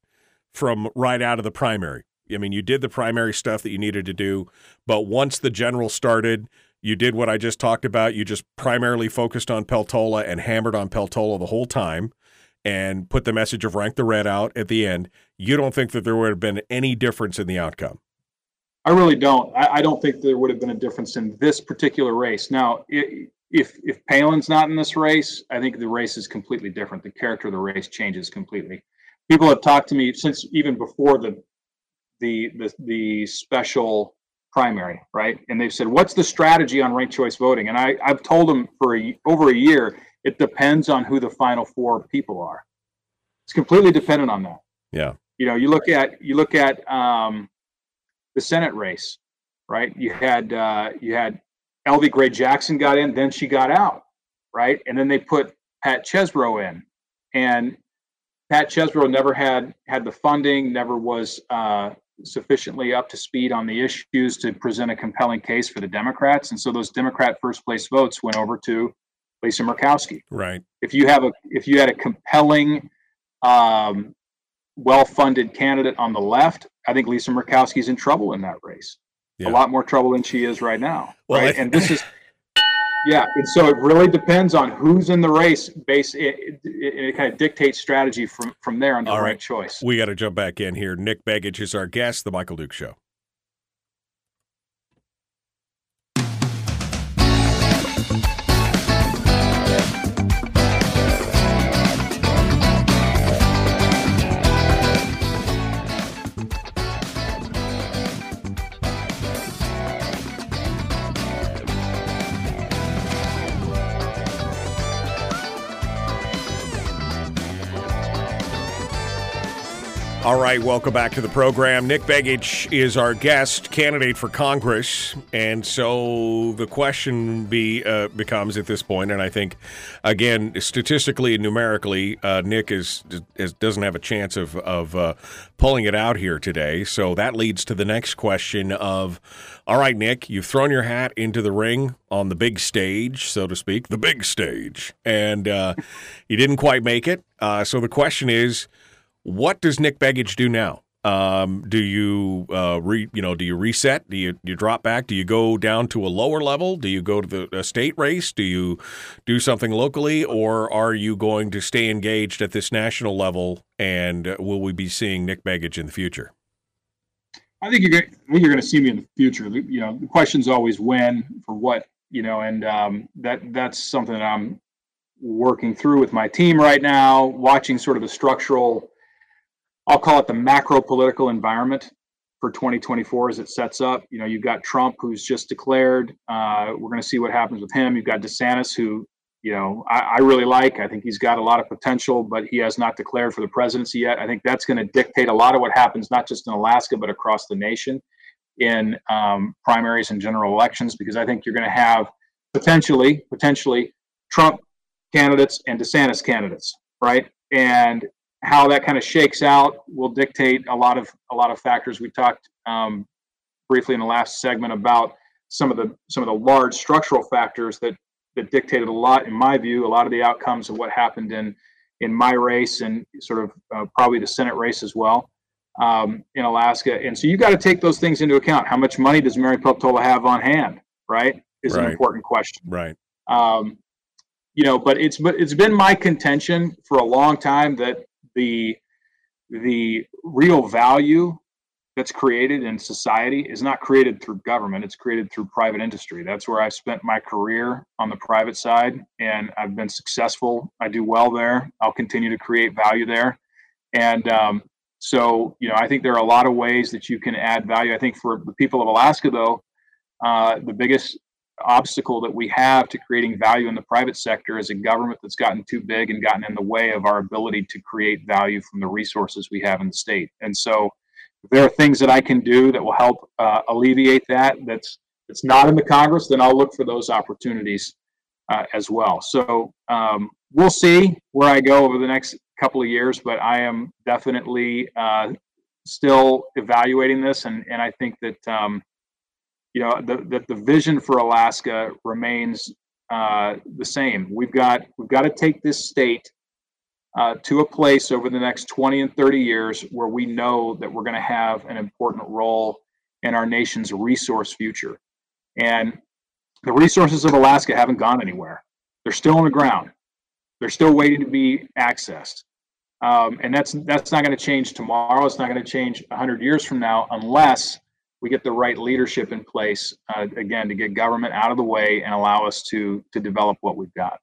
from right out of the primary, I mean, you did the primary stuff that you needed to do, but once the general started, you did what I just talked about. You just primarily focused on Peltola and hammered on Peltola the whole time and put the message of rank the red out at the end. You don't think that there would have been any difference in the outcome? I really don't. I don't think there would have been a difference in this particular race. Now, if Palin's not in this race, I think the race is completely different. The character of the race changes completely. People have talked to me since even before the special primary, right? And they've said, what's the strategy on ranked choice voting? And I've told them for over a year, it depends on who the final four people are. It's completely dependent on that. Yeah. You know, you look at the Senate race, right? You had L.V. Gray Jackson got in, then she got out, right? And then they put Pat Chesbro in, and Pat Chesbro never had the funding, never was sufficiently up to speed on the issues to present a compelling case for the Democrats, and so those Democrat first place votes went over to Lisa Murkowski. Right. If you had a compelling, well-funded candidate on the left, I think Lisa Murkowski's in trouble in that race. Yeah. A lot more trouble than she is right now. Well, right. And so it really depends on who's in the race. It kind of dictates strategy from there on the right choice. We got to jump back in here. Nick Begich is our guest, The Michael Duke Show. All right, welcome back to the program. Nick Begich is our guest, candidate for Congress, and so the question becomes at this point, and I think, again, statistically and numerically, Nick doesn't have a chance of pulling it out here today, so that leads to the next question of, all right, Nick, you've thrown your hat into the ring on the big stage, so to speak, the big stage, and you didn't quite make it, so the question is, what does Nick Begich do now? Do you reset? Do you drop back? Do you go down to a lower level? Do you go to the state race? Do you do something locally, or are you going to stay engaged at this national level? And will we be seeing Nick Begich in the future? I think you're going to see me in the future. You know, the question's always when, for what, you know, and that's something that I'm working through with my team right now, watching sort of the structural. I'll call it the macro political environment for 2024 as it sets up. You know, you've got Trump, who's just declared. We're going to see what happens with him. You've got DeSantis, who, you know, I really like. I think he's got a lot of potential, but he has not declared for the presidency yet. I think that's going to dictate a lot of what happens, not just in Alaska, but across the nation in primaries and general elections, because I think you're going to have potentially Trump candidates and DeSantis candidates, right? And how that kind of shakes out will dictate a lot of factors. We talked briefly in the last segment about some of the large structural factors that dictated a lot, in my view, a lot of the outcomes of what happened in my race and sort of probably the Senate race as well in Alaska. And so you got to take those things into account. How much money does Mary Peltola have on hand? Right, is an important question. Right. But it's been my contention for a long time that the real value that's created in society is not created through government, it's created through private industry. That's where I spent my career, on the private side, and I've been successful. I do well there. I'll continue to create value there. And so I think there are a lot of ways that you can add value. I think for the people of Alaska, though, the biggest obstacle that we have to creating value in the private sector is a government that's gotten too big and gotten in the way of our ability to create value from the resources we have in the state. And so there are things that I can do that will help alleviate that. That's not in the Congress, then I'll look for those opportunities as well. So we'll see where I go over the next couple of years, but I am definitely still evaluating this. And I think that, that the vision for Alaska remains the same. We've got to take this state to a place over the next 20 and 30 years where we know that we're going to have an important role in our nation's resource future. And the resources of Alaska haven't gone anywhere. They're still on the ground. They're still waiting to be accessed. And that's not going to change tomorrow. It's not going to change 100 years from now unless we get the right leadership in place, again, to get government out of the way and allow us to develop what we've got.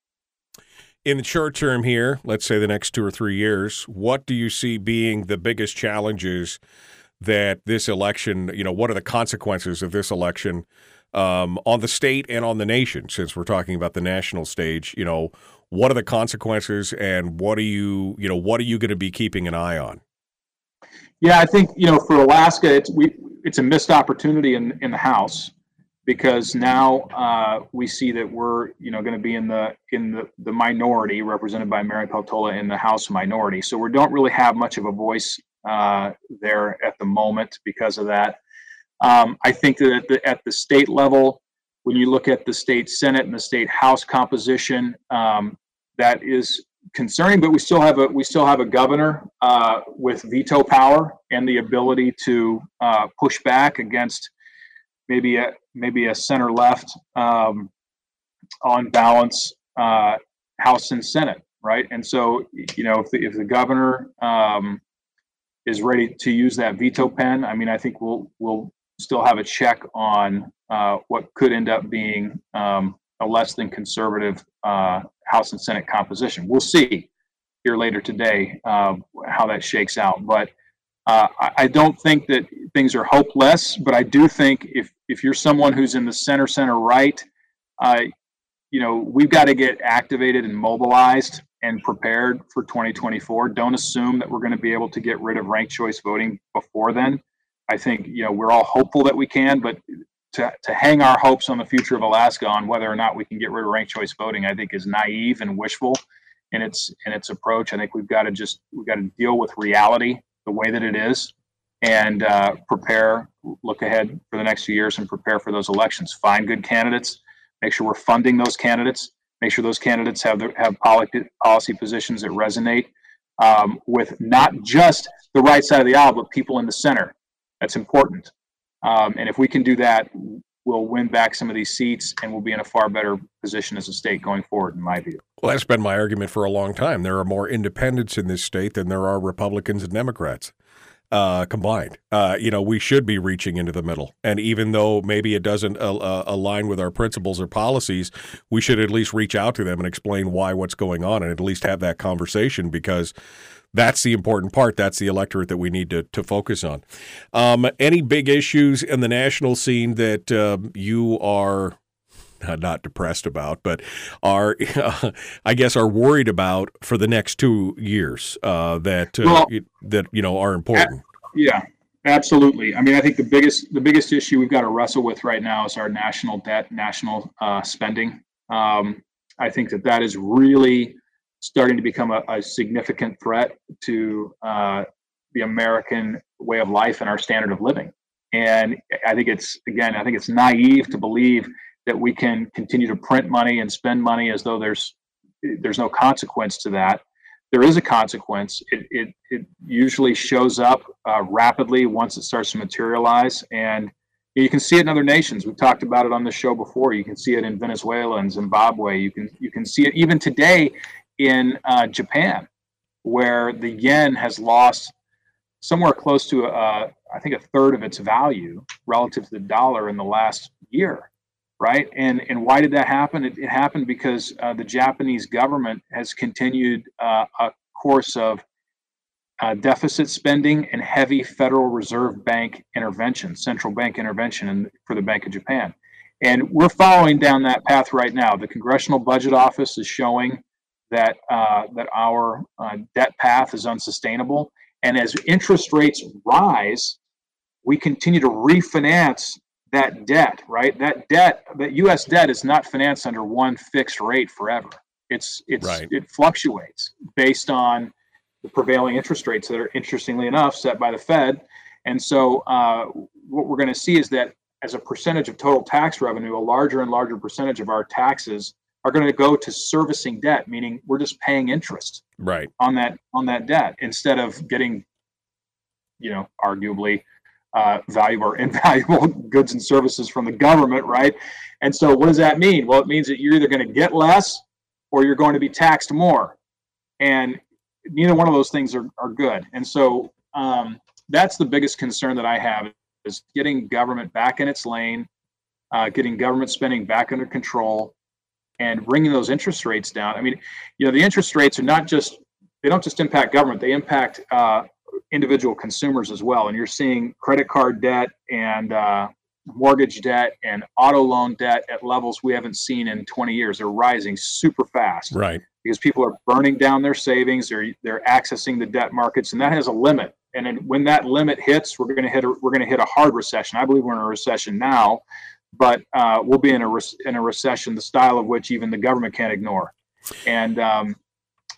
In the short term here, let's say the next 2 or 3 years, what do you see being the biggest challenges that this election, what are the consequences of this election on the state and on the nation, since we're talking about the national stage? What are the consequences, and what are you going to be keeping an eye on? Yeah, I think, for Alaska, it's a missed opportunity in the House, because now we see that we're going to be in the minority, represented by Mary Peltola in the House minority. So we don't really have much of a voice there at the moment because of that. I think that at the state level, when you look at the state Senate and the state House composition, that is concerning. But we still have a governor with veto power and the ability to push back against maybe a center-left, on balance, House and Senate, right? And so, if the governor is ready to use that veto pen, I think we'll still have a check on what could end up being a less than conservative House and Senate composition. We'll see here later today how that shakes out, but I don't think that things are hopeless, but I do think if you're someone who's in the center right, we've got to get activated and mobilized and prepared for 2024. Don't assume that we're going to be able to get rid of ranked choice voting before then. I think we're all hopeful that we can, but to hang our hopes on the future of Alaska on whether or not we can get rid of ranked choice voting, I think, is naive and wishful in its approach. I think we've got to deal with reality the way that it is, and prepare, look ahead for the next few years and prepare for those elections. Find good candidates, make sure we're funding those candidates, make sure those candidates have policy positions that resonate with not just the right side of the aisle, but people in the center. That's important. And if we can do that, we'll win back some of these seats, and we'll be in a far better position as a state going forward, in my view. Well, that's been my argument for a long time. There are more independents in this state than there are Republicans and Democrats combined. We should be reaching into the middle. And even though maybe it doesn't align with our principles or policies, we should at least reach out to them and explain why, what's going on, and at least have that conversation, because that's the important part. That's the electorate that we need to focus on. Any big issues in the national scene that you are not depressed about, but are worried about for the next 2 years that are important? Yeah, absolutely. I think the biggest issue we've got to wrestle with right now is our national debt, national spending. I think that is really starting to become a significant threat to the American way of life and our standard of living. And I think it's naive to believe that we can continue to print money and spend money as though there's no consequence to that. There is a consequence. It usually shows up rapidly once it starts to materialize. And You can see it in other nations. We've talked about it on this show before. You can see it in Venezuela and Zimbabwe. You can see it even today in Japan, where the yen has lost somewhere close to I think a third of its value relative to the dollar in the last year, right? And why did that happen? It happened because the Japanese government has continued a course of deficit spending and heavy Federal Reserve Bank intervention, central bank intervention for the Bank of Japan. And we're following down that path right now. The Congressional Budget Office is showing that that our debt path is unsustainable. And as interest rates rise, we continue to refinance that debt, right? That debt, that U.S. debt is not financed under one fixed rate forever. It fluctuates based on the prevailing interest rates that are, interestingly enough, set by the Fed. And so what we're going to see is that as a percentage of total tax revenue, a larger and larger percentage of our taxes are going to go to servicing debt, meaning we're just paying interest on that debt instead of getting, arguably valuable or invaluable goods and services from the government, right? And so what does that mean? Well, it means that you're either going to get less or you're going to be taxed more. And neither one of those things are good. And so that's the biggest concern that I have, is getting government back in its lane, getting government spending back under control, and bringing those interest rates down. I mean, the interest rates are they don't just impact government, they impact individual consumers as well. And you're seeing credit card debt and mortgage debt and auto loan debt at levels we haven't seen in 20 years. They're rising super fast. Right. Because people are burning down their savings, they're accessing the debt markets, and that has a limit. And then when that limit hits, we're going to hit a hard recession. I believe we're in a recession now, but we'll be in a recession, the style of which even the government can't ignore. And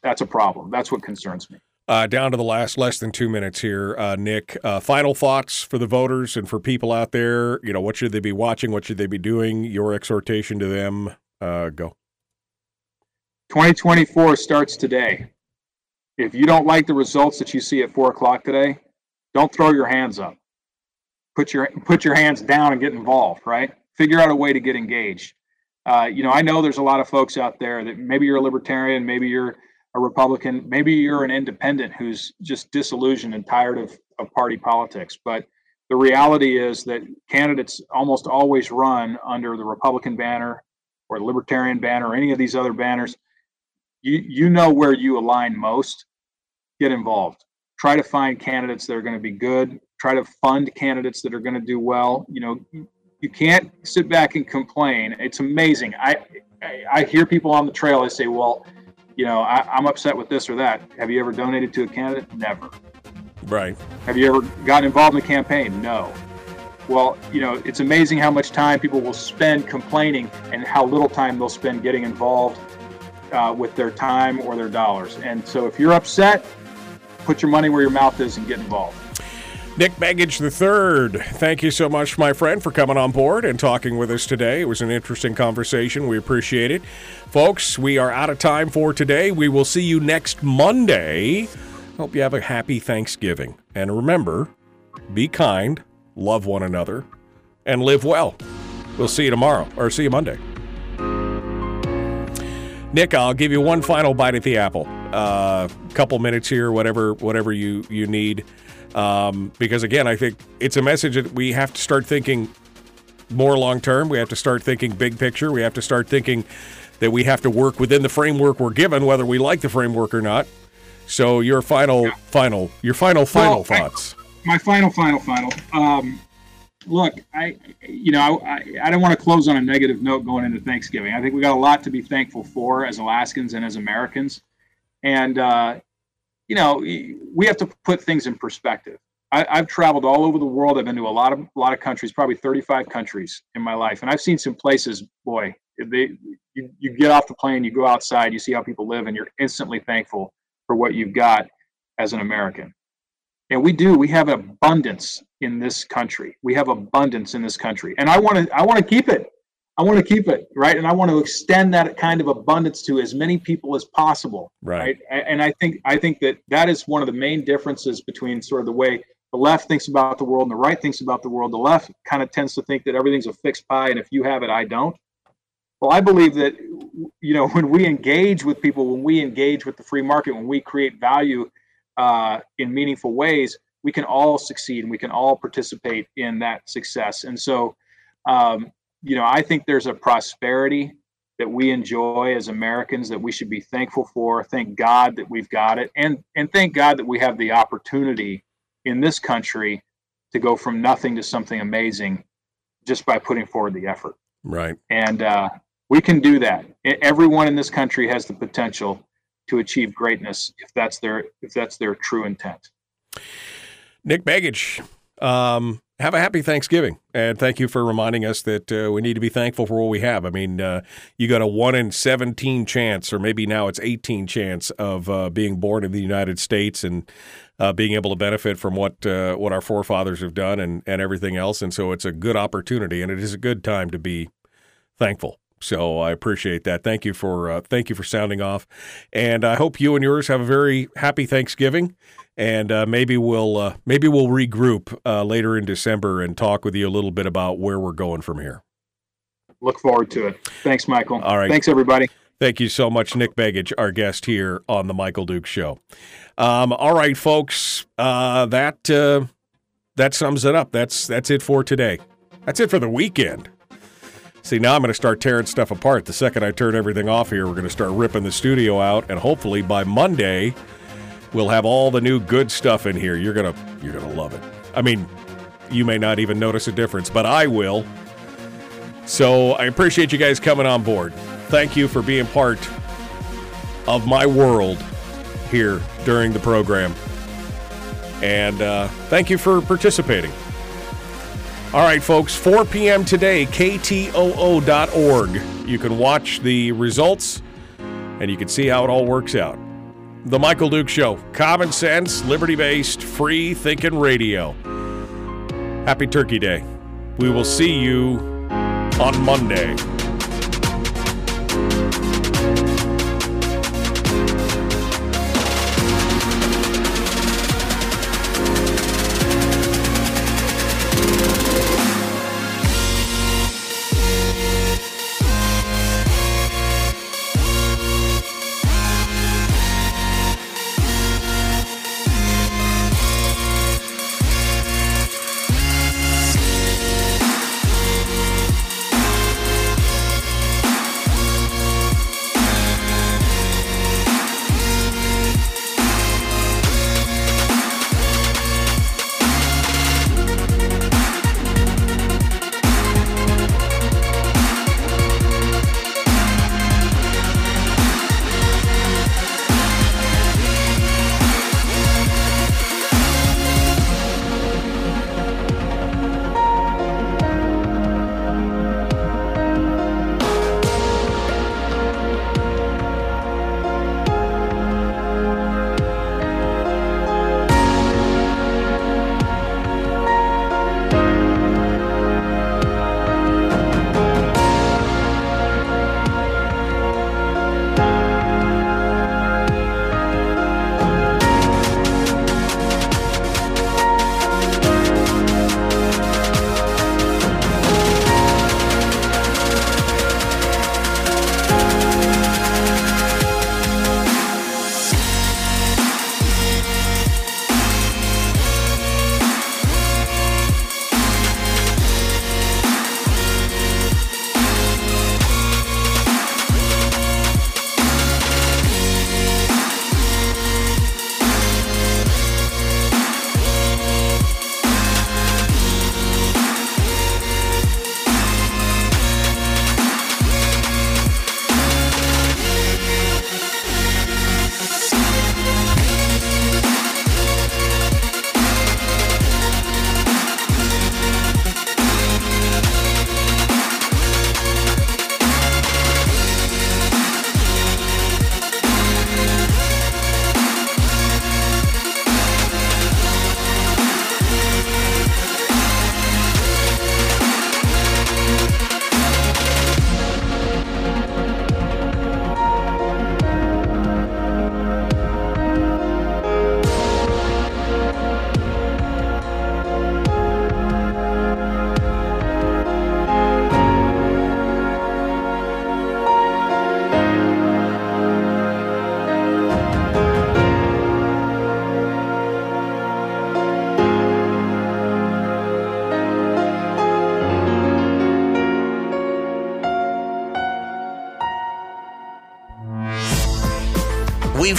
that's a problem. That's what concerns me. Down to the last less than 2 minutes here, Nick. Final thoughts for the voters and for people out there. What should they be watching? What should they be doing? Your exhortation to them. Go. 2024 starts today. If you don't like the results that you see at 4 o'clock today, don't throw your hands up. Put your hands down and get involved, right? Figure out a way to get engaged. I know there's a lot of folks out there that maybe you're a libertarian, maybe you're a Republican, maybe you're an independent who's just disillusioned and tired of party politics. But the reality is that candidates almost always run under the Republican banner or the Libertarian banner or any of these other banners. You know where you align most. Get involved. Try to find candidates that are going to be good. Try to fund candidates that are going to do well. You can't sit back and complain. It's amazing. I hear people on the trail. I say, well, I'm upset with this or that. Have you ever donated to a candidate? Never. Right. Have you ever gotten involved in a campaign? No. Well, it's amazing how much time people will spend complaining and how little time they'll spend getting involved with their time or their dollars. And so if you're upset, put your money where your mouth is and get involved. Nick Begich III, thank you so much, my friend, for coming on board and talking with us today. It was an interesting conversation. We appreciate it. Folks, we are out of time for today. We will see you next Monday. Hope you have a happy Thanksgiving. And remember, be kind, love one another, and live well. We'll see you tomorrow, or see you Monday. Nick, I'll give you one final bite at the apple. Couple minutes here, whatever you need. Because, again, I think it's a message that we have to start thinking more long term. We have to start thinking big picture. We have to start thinking that we have to work within the framework we're given, whether we like the framework or not. So your final thoughts. My final. Look, I don't want to close on a negative note going into Thanksgiving. I think we got a lot to be thankful for as Alaskans and as Americans. And, we have to put things in perspective. I've traveled all over the world. I've been to a lot of countries, probably 35 countries in my life. And I've seen some places, boy, you get off the plane, you go outside, you see how people live, and you're instantly thankful for what you've got as an American. And we have abundance in this country. We have abundance in this country. And I want to keep it. I want to keep it, right? And I want to extend that kind of abundance to as many people as possible, right? And I think that is one of the main differences between sort of the way the left thinks about the world and the right thinks about the world. The left kind of tends to think that everything's a fixed pie, and if you have it, I don't. Well, I believe that, you know, when we engage with people, when we engage with the free market, when we create value in meaningful ways, we can all succeed and we can all participate in that success. And so, you know, I think there's a prosperity that we enjoy as Americans that we should be thankful for. Thank God that we've got it. And thank God that we have the opportunity in this country to go from nothing to something amazing just by putting forward the effort. Right. And we can do that. Everyone in this country has the potential to achieve greatness if that's their true intent. Nick Begich, have a happy Thanksgiving, and thank you for reminding us that we need to be thankful for what we have. I mean, you got a 1 in 17 chance, or maybe now it's 18 chance, of being born in the United States and being able to benefit from what our forefathers have done and everything else. And so it's a good opportunity, and it is a good time to be thankful. So I appreciate that. Thank you for sounding off, and I hope you and yours have a very happy Thanksgiving. And maybe we'll regroup later in December and talk with you a little bit about where we're going from here. Look forward to it. Thanks, Michael. All right. Thanks, everybody. Thank you so much, Nick Begich, our guest here on the Michael Duke Show. All right, folks, that sums it up. That's it for today. That's it for the weekend. See, now I'm going to start tearing stuff apart. The second I turn everything off here, we're going to start ripping the studio out, and hopefully by Monday, we'll have all the new good stuff in here. You're gonna love it. I mean, you may not even notice a difference, but I will. So I appreciate you guys coming on board. Thank you for being part of my world here during the program. And thank you for participating. All right, folks, 4 p.m. today, ktoo.org. You can watch the results, and you can see how it all works out. The Michael Duke Show, common sense, liberty-based, free-thinking radio. Happy Turkey Day. We will see you on Monday. We've